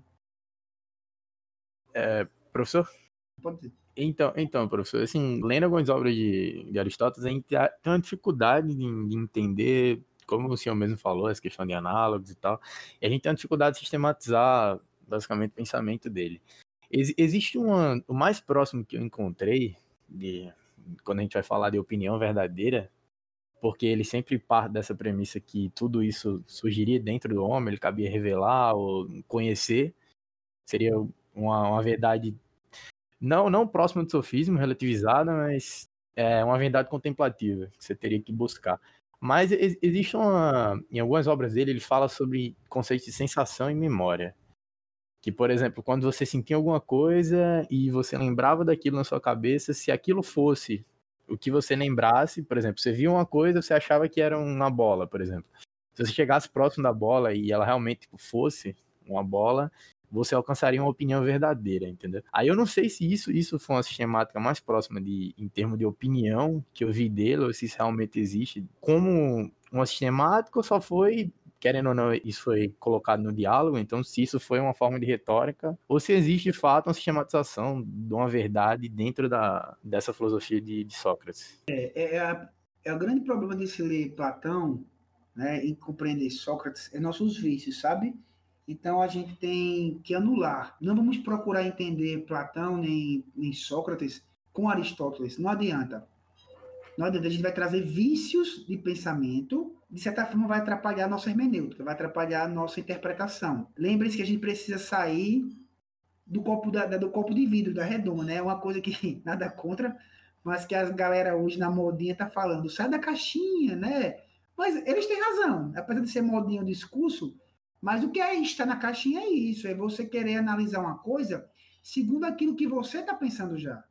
Professor? Pode ser. Então, professor, assim, lendo algumas obras de Aristóteles, a gente tem uma dificuldade de entender, como o senhor mesmo falou, essa questão de análogos e tal, e a gente tem uma dificuldade de sistematizar, basicamente, o pensamento dele. Existe o mais próximo que eu encontrei, quando a gente vai falar de opinião verdadeira, porque ele sempre parte dessa premissa que tudo isso surgiria dentro do homem, ele cabia revelar ou conhecer, seria uma verdade não próxima do sofismo, relativizada, mas é uma verdade contemplativa que você teria que buscar. Mas existe em algumas obras dele, ele fala sobre conceitos de sensação e memória. Que, por exemplo, quando você sentia alguma coisa e você lembrava daquilo na sua cabeça, se aquilo fosse o que você lembrasse, por exemplo, você via uma coisa, você achava que era uma bola, por exemplo. Se você chegasse próximo da bola e ela realmente fosse uma bola, você alcançaria uma opinião verdadeira, entendeu? Aí eu não sei se isso foi uma sistemática mais próxima em termos de opinião que eu vi dele, ou se isso realmente existe como uma sistemática, ou só foi, querendo ou não, isso foi colocado no diálogo, então se isso foi uma forma de retórica, ou se existe de fato uma sistematização de uma verdade dentro dessa filosofia de Sócrates. O grande problema de se ler Platão, né, e compreender Sócrates, é nossos vícios, sabe? Então, a gente tem que anular. Não vamos procurar entender Platão nem Sócrates com Aristóteles. Não adianta. Não adianta. A gente vai trazer vícios de pensamento. De certa forma, vai atrapalhar a nossa hermenêutica, vai atrapalhar a nossa interpretação. Lembre-se que a gente precisa sair do copo de vidro, da redoma, né? É uma coisa que nada contra, mas que a galera hoje na modinha está falando. Sai da caixinha, né? Mas eles têm razão. Apesar de ser modinha o discurso, mas o que está na caixinha é isso, é você querer analisar uma coisa segundo aquilo que você está pensando já.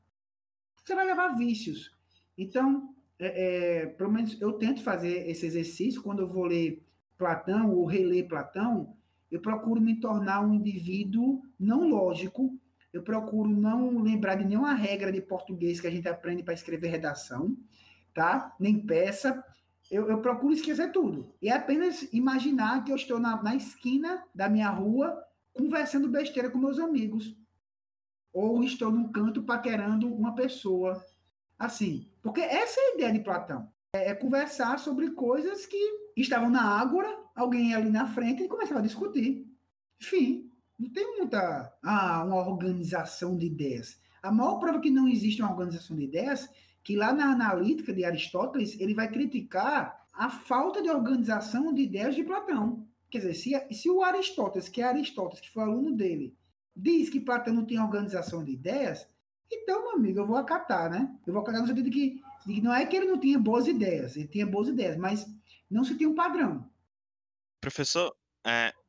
Você vai levar vícios. Então, pelo menos eu tento fazer esse exercício, quando eu vou ler Platão ou reler Platão, eu procuro me tornar um indivíduo não lógico, eu procuro não lembrar de nenhuma regra de português que a gente aprende para escrever redação, tá? Nem peça. Eu procuro esquecer tudo. E é apenas imaginar que eu estou na esquina da minha rua conversando besteira com meus amigos. Ou estou num canto paquerando uma pessoa. Assim, porque essa é a ideia de Platão. É conversar sobre coisas que estavam na Ágora, alguém ali na frente e começava a discutir. Enfim, não tem muita uma organização de ideias. A maior prova que não existe uma organização de ideias, que lá na Analítica de Aristóteles, ele vai criticar a falta de organização de ideias de Platão. Quer dizer, se o Aristóteles, que é Aristóteles, que foi aluno dele, diz que Platão não tem organização de ideias, então, meu amigo, eu vou acatar, né? Eu vou acatar no sentido de que não é que ele não tinha boas ideias, ele tinha boas ideias, mas não se tem um padrão. Professor,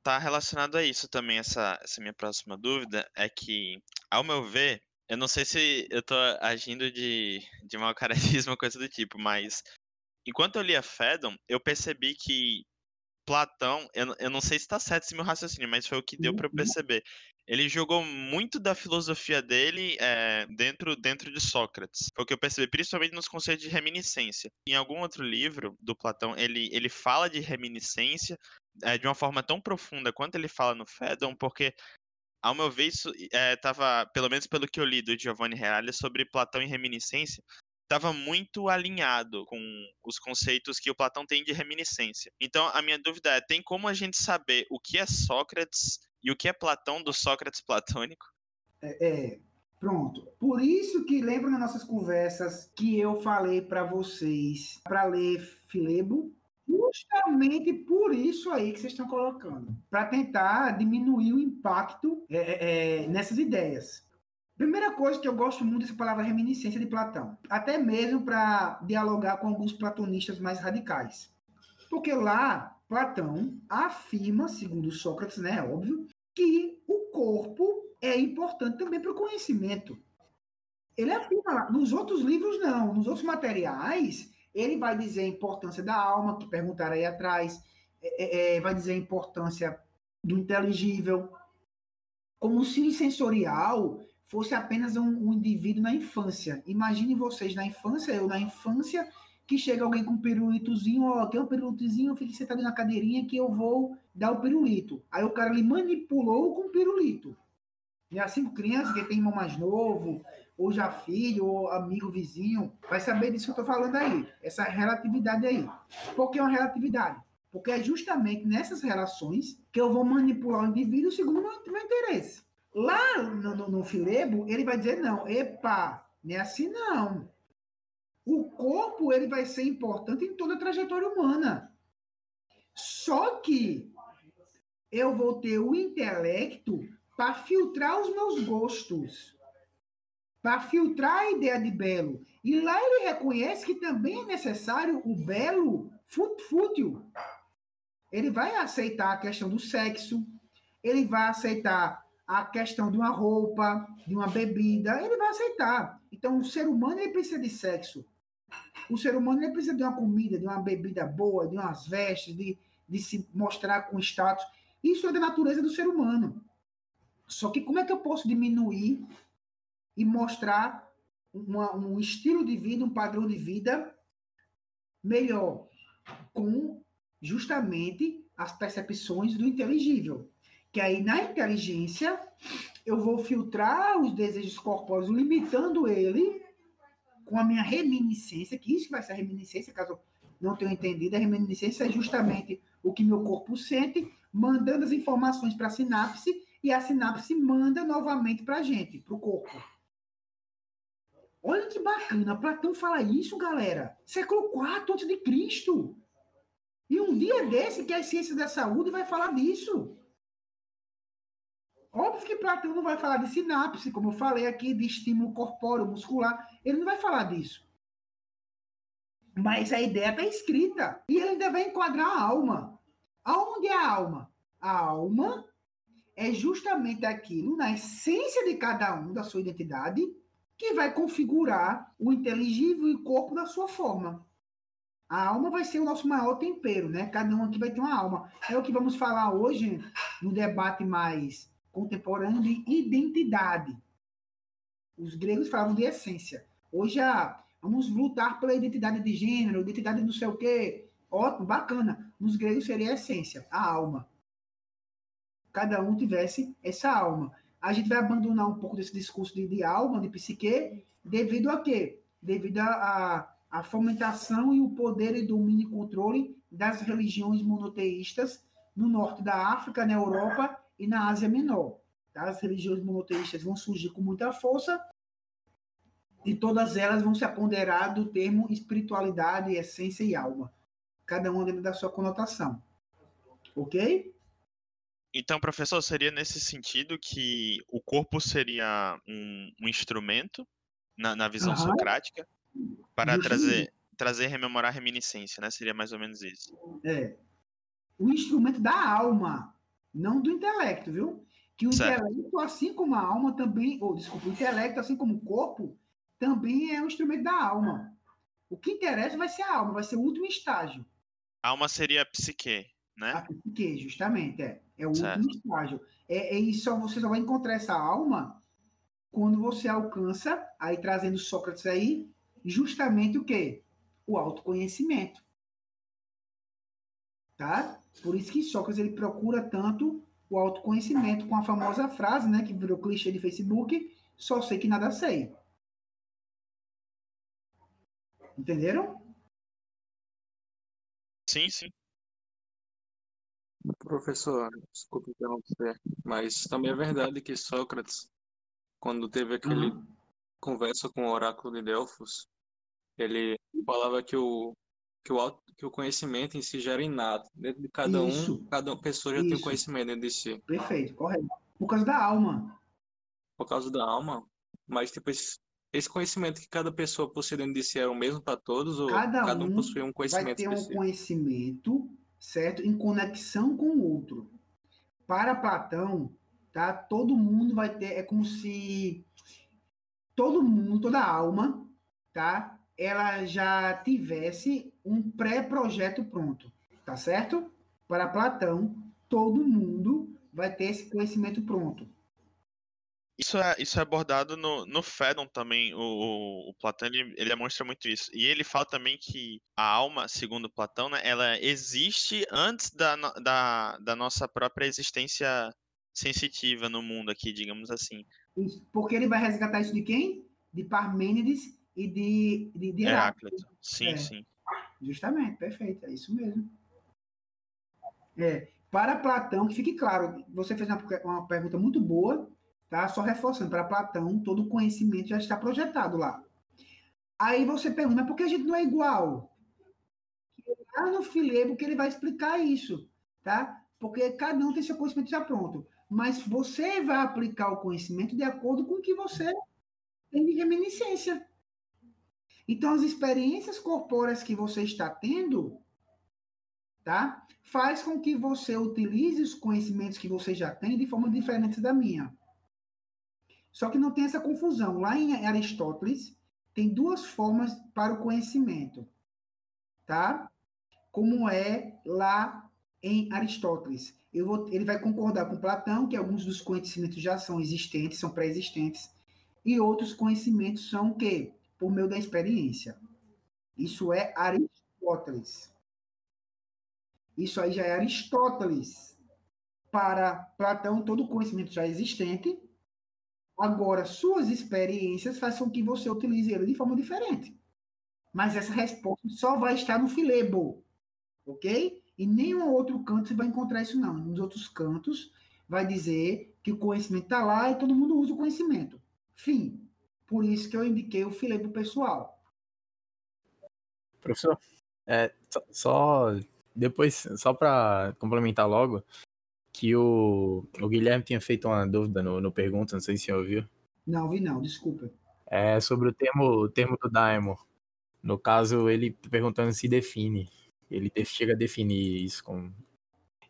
tá relacionado a isso também, essa minha próxima dúvida, é que, ao meu ver, eu não sei se eu tô agindo de mau caratismo ou coisa do tipo, mas enquanto eu lia Fedon, eu percebi que Platão, eu não sei se tá certo esse meu raciocínio, mas foi o que deu para eu perceber. Ele jogou muito da filosofia dele dentro de Sócrates. Foi o que eu percebi, principalmente nos conceitos de reminiscência. Em algum outro livro do Platão, ele fala de reminiscência de uma forma tão profunda quanto ele fala no Fedon, porque... Ao meu ver, isso estava, pelo menos pelo que eu li do Giovanni Reale sobre Platão e reminiscência, estava muito alinhado com os conceitos que o Platão tem de reminiscência. Então, a minha dúvida é, tem como a gente saber o que é Sócrates e o que é Platão do Sócrates platônico? Pronto. Por isso que lembro nas nossas conversas que eu falei para vocês para ler Filebo, justamente por isso aí que vocês estão colocando, para tentar diminuir o impacto nessas ideias. Primeira coisa que eu gosto muito dessa palavra reminiscência de Platão, até mesmo para dialogar com alguns platonistas mais radicais. Porque lá, Platão afirma, segundo Sócrates, né, óbvio, que o corpo é importante também para o conhecimento. Ele afirma lá, nos outros livros não, nos outros materiais, ele vai dizer a importância da alma, que perguntaram aí atrás, vai dizer a importância do inteligível, como se o sensorial fosse apenas um indivíduo na infância. Imagine vocês na infância, eu na infância, que chega alguém com um pirulitozinho, ó, tem um pirulitozinho, fique sentado na cadeirinha que eu vou dar o pirulito. Aí o cara, ele manipulou com o pirulito. E assim, criança que tem irmão mais novo, ou já filho, ou amigo, vizinho, vai saber disso que eu estou falando aí, essa relatividade aí. Por que é uma relatividade? Porque é justamente nessas relações que eu vou manipular o indivíduo segundo o meu interesse. Lá no Filebo, ele vai dizer, não, epa, não é assim não. O corpo, ele vai ser importante em toda a trajetória humana. Só que eu vou ter o intelecto para filtrar os meus gostos, para filtrar a ideia de belo. E lá ele reconhece que também é necessário o belo fútil. Ele vai aceitar a questão do sexo, ele vai aceitar a questão de uma roupa, de uma bebida, ele vai aceitar. Então, o ser humano, ele precisa de sexo. O ser humano, ele precisa de uma comida, de uma bebida boa, de umas vestes, de se mostrar com status. Isso é da natureza do ser humano. Só que como é que eu posso diminuir e mostrar um estilo de vida, um padrão de vida melhor, com justamente as percepções do inteligível? Que aí, na inteligência, eu vou filtrar os desejos corpóreos, limitando ele com a minha reminiscência, que isso que vai ser a reminiscência, caso não tenha entendido. A reminiscência é justamente o que meu corpo sente, mandando as informações para a sinapse, e a sinapse manda novamente para a gente, para o corpo. Olha que bacana, Platão fala isso, galera. Século IV a.C. E um dia desse que as ciências da saúde vai falar disso. Óbvio que Platão não vai falar de sinapse, como eu falei aqui, de estímulo corpóreo, muscular. Ele não vai falar disso. Mas a ideia está escrita. E ele ainda vai enquadrar a alma. Aonde é a alma? A alma é justamente aquilo, na essência de cada um, da sua identidade, que vai configurar o inteligível e o corpo da sua forma. A alma vai ser o nosso maior tempero, né? Cada um aqui vai ter uma alma. É o que vamos falar hoje no debate mais contemporâneo de identidade. Os gregos falavam de essência. Hoje, vamos lutar pela identidade de gênero, identidade não sei o quê. Ótimo, bacana. Nos gregos seria a essência, a alma. Cada um tivesse essa alma. A gente vai abandonar um pouco desse discurso de alma, de psique, devido a quê? Devido à fomentação e o poder e domínio e controle das religiões monoteístas no norte da África, na Europa e na Ásia Menor. Tá? As religiões monoteístas vão surgir com muita força e todas elas vão se apoderar do termo espiritualidade, essência e alma. Cada uma dentro da sua conotação. Ok? Então, professor, seria nesse sentido que o corpo seria um instrumento, na visão socrática, para trazer e rememorar a reminiscência, né? Seria mais ou menos isso. É. O instrumento da alma, não do intelecto, viu? Que o intelecto, assim como a alma também... o intelecto, assim como o corpo, também é um instrumento da alma. O que interessa vai ser a alma, vai ser o último estágio. A alma seria a psique, né? A psique, justamente, é o último estágio. Você só vai encontrar essa alma quando você alcança, aí trazendo Sócrates aí, justamente o quê? O autoconhecimento. Tá? Por isso que Sócrates ele procura tanto o autoconhecimento com a famosa frase, né, que virou clichê de Facebook, só sei que nada sei. Entenderam? Sim, sim. Professor, desculpe interromper, mas também é verdade que Sócrates, quando teve aquele conversa com o oráculo de Delfos, ele falava que o que o conhecimento em si já era inato. Dentro de cada um, cada pessoa já tem o conhecimento dentro de si. Perfeito, correto. Por causa da alma. Por causa da alma? Mas, tipo, esse conhecimento que cada pessoa possui dentro de si era o mesmo para todos? Ou cada um possui um conhecimento específico? Vai ter um conhecimento, certo? Em conexão com o outro. Para Platão, tá? Todo mundo vai ter... É como se... Todo mundo, toda alma, tá? Ela já tivesse um pré-projeto pronto, tá certo? Para Platão, todo mundo vai ter esse conhecimento pronto. Isso é abordado no Fedon também, o Platão, ele demonstra muito isso. E ele fala também que a alma, segundo Platão, né, ela existe antes da nossa própria existência sensitiva no mundo aqui, digamos assim. Porque ele vai resgatar isso de quem? De Parmênides e de Heráclito. Sim. Justamente, perfeito, é isso mesmo. Para Platão, que fique claro, você fez uma pergunta muito boa, tá? Só reforçando, para Platão, todo o conhecimento já está projetado lá. Aí você pergunta, mas por que a gente não é igual? Lá no Filebo que ele vai explicar isso, tá? Porque cada um tem seu conhecimento já pronto. Mas você vai aplicar o conhecimento de acordo com o que você tem de reminiscência. Então, as experiências corpóreas que você está tendo, tá? Faz com que você utilize os conhecimentos que você já tem de forma diferente da minha. Só que não tem essa confusão. Lá em Aristóteles, tem duas formas para o conhecimento, tá? Como é lá em Aristóteles. Ele vai concordar com Platão que alguns dos conhecimentos já são existentes, são pré-existentes, e outros conhecimentos são o quê? Por meio da experiência. Isso é Aristóteles. Isso aí já é Aristóteles. Para Platão, todo conhecimento já é existente. Agora, suas experiências fazem com que você utilize ele de forma diferente. Mas essa resposta só vai estar no Filebo. Ok? Em nenhum outro canto você vai encontrar isso, não. Nos outros cantos vai dizer que o conhecimento está lá e todo mundo usa o conhecimento. Fim. Por isso que eu indiquei o filé pro pessoal. Professor, só para complementar logo, que o Guilherme tinha feito uma dúvida no pergunta, não sei se você ouviu. Não, vi não, desculpa. É sobre o termo do daimon. No caso, ele perguntando se define. Ele chega a definir isso como...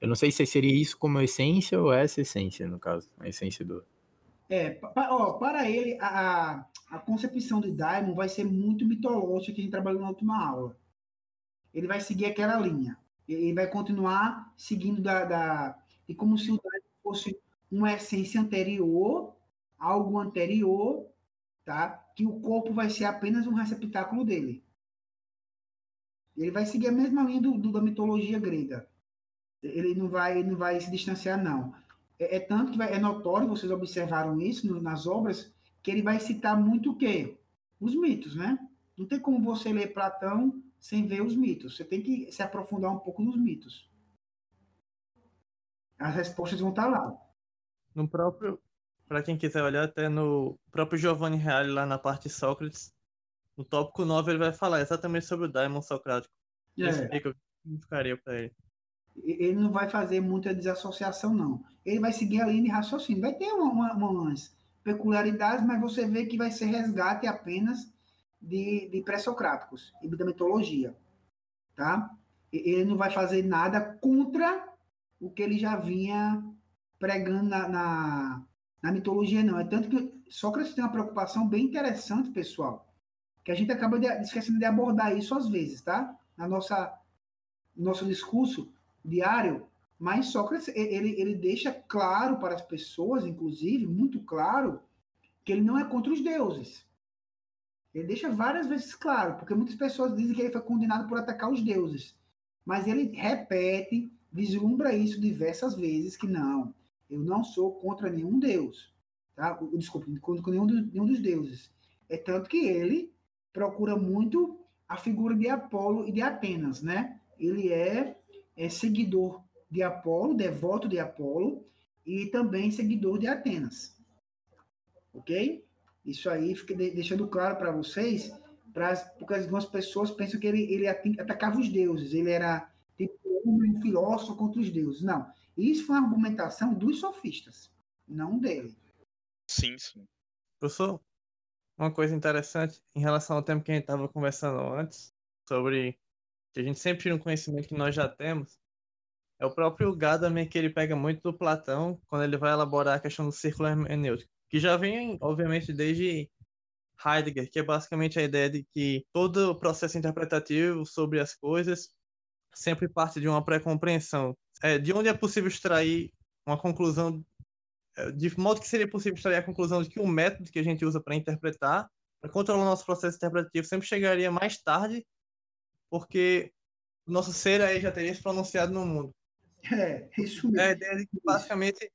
Eu não sei se seria isso como essência ou essa essência, no caso. A essência do... para ele, a concepção de daimon vai ser muito mitológica, que a gente trabalhou na última aula. Ele vai seguir aquela linha. Ele vai continuar seguindo e como se o daimon fosse uma essência anterior, algo anterior, tá? Que o corpo vai ser apenas um receptáculo dele. Ele vai seguir a mesma linha da mitologia grega. Ele não vai se distanciar, não. Tanto que é notório, vocês observaram isso nas obras, que ele vai citar muito o quê? Os mitos, né? Não tem como você ler Platão sem ver os mitos. Você tem que se aprofundar um pouco nos mitos. As respostas vão estar lá. No próprio... Para quem quiser olhar, até no próprio Giovanni Reale, lá na parte de Sócrates, no tópico 9, ele vai falar exatamente sobre o daimon socrático. Explica o que significaria para ele. Ele não vai fazer muita desassociação, não. Ele vai seguir a linha de raciocínio. Vai ter umas peculiaridades, mas você vê que vai ser resgate apenas de pré-socráticos e da mitologia. Tá? Ele não vai fazer nada contra o que ele já vinha pregando na mitologia, não. É tanto que Sócrates tem uma preocupação bem interessante, pessoal, que a gente acaba esquecendo de abordar isso às vezes, tá? Nosso discurso diário, mas Sócrates, ele deixa claro para as pessoas, inclusive, muito claro, que ele não é contra os deuses. Ele deixa várias vezes claro, porque muitas pessoas dizem que ele foi condenado por atacar os deuses, mas ele repete, vislumbra isso diversas vezes, que não, eu não sou contra nenhum deus, tá? Desculpa, contra nenhum dos deuses. É tanto que ele procura muito a figura de Apolo e de Atenas, né? Ele é seguidor de Apolo, devoto de Apolo, e também seguidor de Atenas. Ok? Isso aí, fica deixando claro para vocês porque algumas pessoas pensam que ele atacava os deuses, ele era tipo um filósofo contra os deuses. Não, isso foi uma argumentação dos sofistas, não dele. Sim, sim. Professor, uma coisa interessante em relação ao tempo que a gente estava conversando antes, sobre que a gente sempre tira um conhecimento que nós já temos, é o próprio Gadamer, que ele pega muito do Platão quando ele vai elaborar a questão do círculo hermenêutico, que já vem, obviamente, desde Heidegger, que é basicamente a ideia de que todo o processo interpretativo sobre as coisas sempre parte de uma pré-compreensão. De onde é possível extrair uma conclusão, de modo que seria possível extrair a conclusão de que o método que a gente usa para interpretar, para controlar o nosso processo interpretativo, sempre chegaria mais tarde, porque o nosso ser aí já teria se pronunciado no mundo. É, isso mesmo. É a ideia de que, basicamente,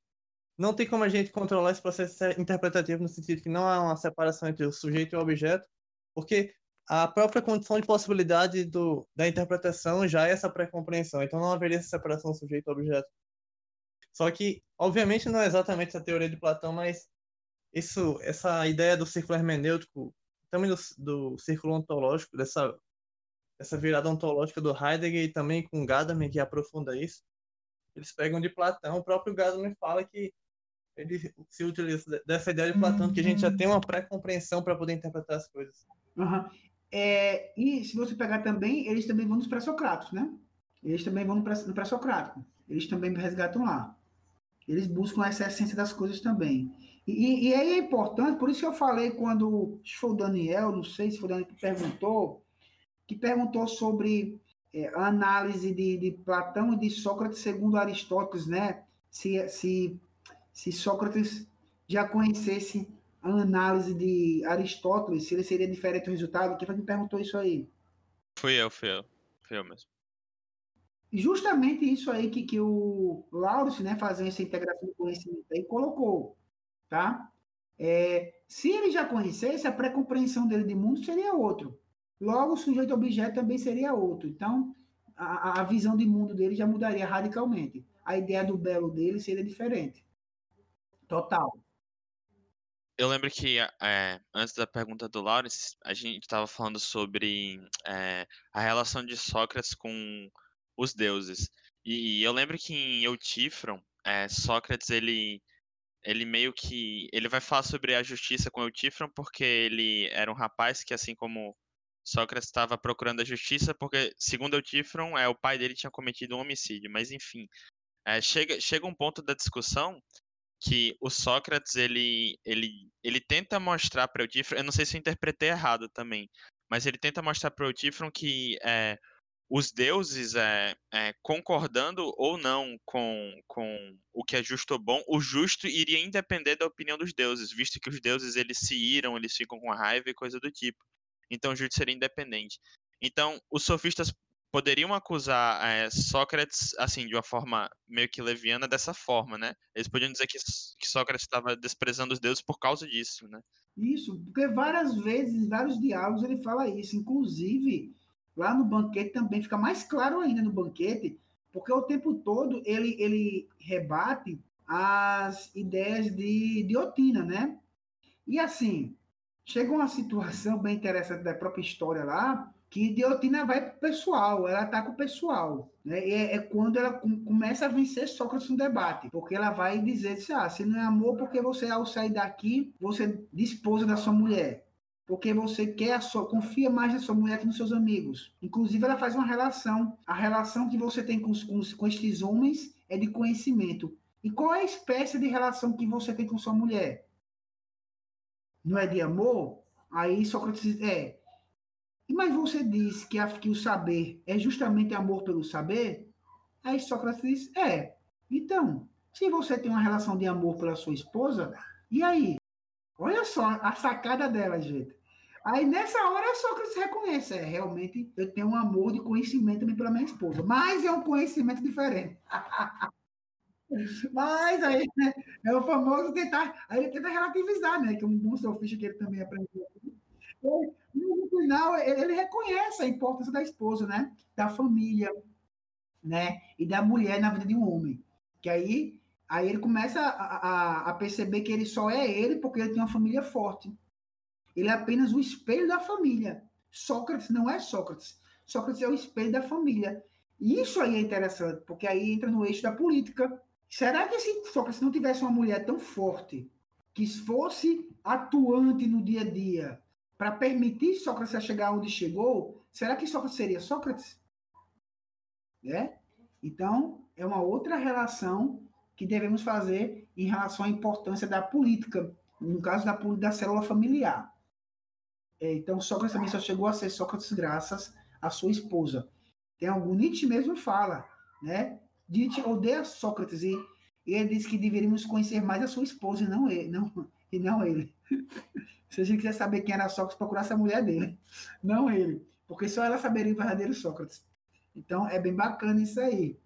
não tem como a gente controlar esse processo interpretativo no sentido que não há uma separação entre o sujeito e o objeto, porque a própria condição de possibilidade da interpretação já é essa pré-compreensão, então não haveria essa separação sujeito-objeto. Só que, obviamente, não é exatamente essa teoria de Platão, mas essa ideia do círculo hermenêutico, também do círculo ontológico, dessa virada ontológica do Heidegger e também com Gadamer, que aprofunda isso, eles pegam de Platão. O próprio Gadamer fala que ele se utiliza dessa ideia de Platão, que a gente já tem uma pré-compreensão para poder interpretar as coisas. Uhum. E se você pegar também, eles também vão nos pré-socráticos, né? Eles também vão no pré-socrático. Eles também resgatam lá. Eles buscam essa essência das coisas também. E aí é importante, por isso que eu falei quando, se foi o Daniel, não sei se foi o Daniel que perguntou sobre a análise de Platão e de Sócrates segundo Aristóteles, né? Se Sócrates já conhecesse a análise de Aristóteles, se ele seria diferente do resultado. Quem foi que me perguntou isso aí? Fui eu mesmo. Justamente isso aí que o Laurence, né, fazendo essa integração do conhecimento aí, colocou, tá? Se ele já conhecesse, a pré-compreensão dele de mundo seria outro. Logo, o sujeito-objeto também seria outro. Então, a visão de mundo dele já mudaria radicalmente. A ideia do belo dele seria diferente. Total. Eu lembro que, antes da pergunta do Laurence, a gente estava falando sobre a relação de Sócrates com os deuses. E eu lembro que em Eutífron, Sócrates, ele meio que... Ele vai falar sobre a justiça com Eutífron porque ele era um rapaz que, assim como Sócrates, estava procurando a justiça porque, segundo Eutífron, o pai dele tinha cometido um homicídio. Mas, enfim, chega um ponto da discussão que o Sócrates, ele tenta mostrar para Eutífron... Eu não sei se eu interpretei errado também, mas ele tenta mostrar para Eutífron que os deuses, concordando ou não com o que é justo ou bom, o justo iria independer da opinião dos deuses, visto que os deuses eles se iram, eles ficam com raiva e coisa do tipo. Então o justo seria independente. Então os sofistas poderiam acusar Sócrates assim, de uma forma meio que leviana, dessa forma, né? Eles podiam dizer que Sócrates estava desprezando os deuses por causa disso, né? Isso, porque várias vezes, em vários diálogos, ele fala isso. Inclusive, lá no Banquete também fica mais claro ainda no Banquete, porque o tempo todo ele rebate as ideias de Diotima, né? E assim... Chegou uma situação bem interessante da própria história lá, que Diotima vai para o pessoal, ela ataca o pessoal, né? E é quando ela começa a vencer Sócrates no debate, porque ela vai dizer, se não é amor, porque você, ao sair daqui, você desposa da sua mulher, porque você confia mais na sua mulher que nos seus amigos. Inclusive, ela faz uma relação. A relação que você tem com estes homens é de conhecimento. E qual é a espécie de relação que você tem com sua mulher? Não é de amor? Aí Sócrates diz, mas você diz que o saber é justamente amor pelo saber? Aí Sócrates diz, Então, se você tem uma relação de amor pela sua esposa, e aí? Olha só a sacada dela, gente. Aí nessa hora Sócrates reconhece, realmente eu tenho um amor de conhecimento também pela minha esposa, mas é um conhecimento diferente. Mas aí, né, é o famoso tentar... Aí ele tenta relativizar, né? Que é um bom sofista que ele também aprendeu. No final, ele reconhece a importância da esposa, né? Da família, né? E da mulher na vida de um homem. Que aí ele começa a perceber que ele só é ele porque ele tem uma família forte. Ele é apenas o espelho da família. Sócrates não é Sócrates. Sócrates é o espelho da família. E isso aí é interessante, porque aí entra no eixo da política. Será que se Sócrates não tivesse uma mulher tão forte, que fosse atuante no dia a dia, para permitir Sócrates chegar onde chegou, será que Sócrates seria Sócrates? Né? Então, é uma outra relação que devemos fazer em relação à importância da política, no caso da célula familiar. Então, Sócrates também só chegou a ser Sócrates graças à sua esposa. Tem algum Nietzsche mesmo fala, né? Nietzsche odeia Sócrates e ele diz que deveríamos conhecer mais a sua esposa e não ele. Se a gente quiser saber quem era Sócrates, procurar essa mulher dele, não ele. Porque só ela saberia o verdadeiro Sócrates. Então, é bem bacana isso aí.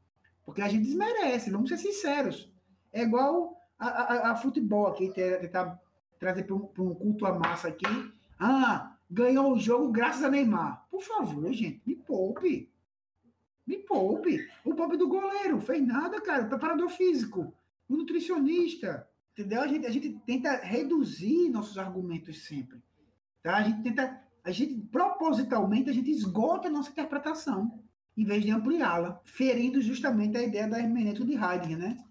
Porque a gente desmerece, vamos ser sinceros. É igual a futebol aqui, tentar trazer para um culto à massa aqui. Ah, ganhou o jogo graças a Neymar. Por favor, gente, me poupe. Me poupe. O pobre do goleiro fez nada, cara. O preparador físico, o nutricionista. Entendeu? A gente tenta reduzir nossos argumentos sempre. Tá? Propositalmente, a gente esgota a nossa interpretação, em vez de ampliá-la, ferindo justamente a ideia da hermenêutica de Heidegger, né?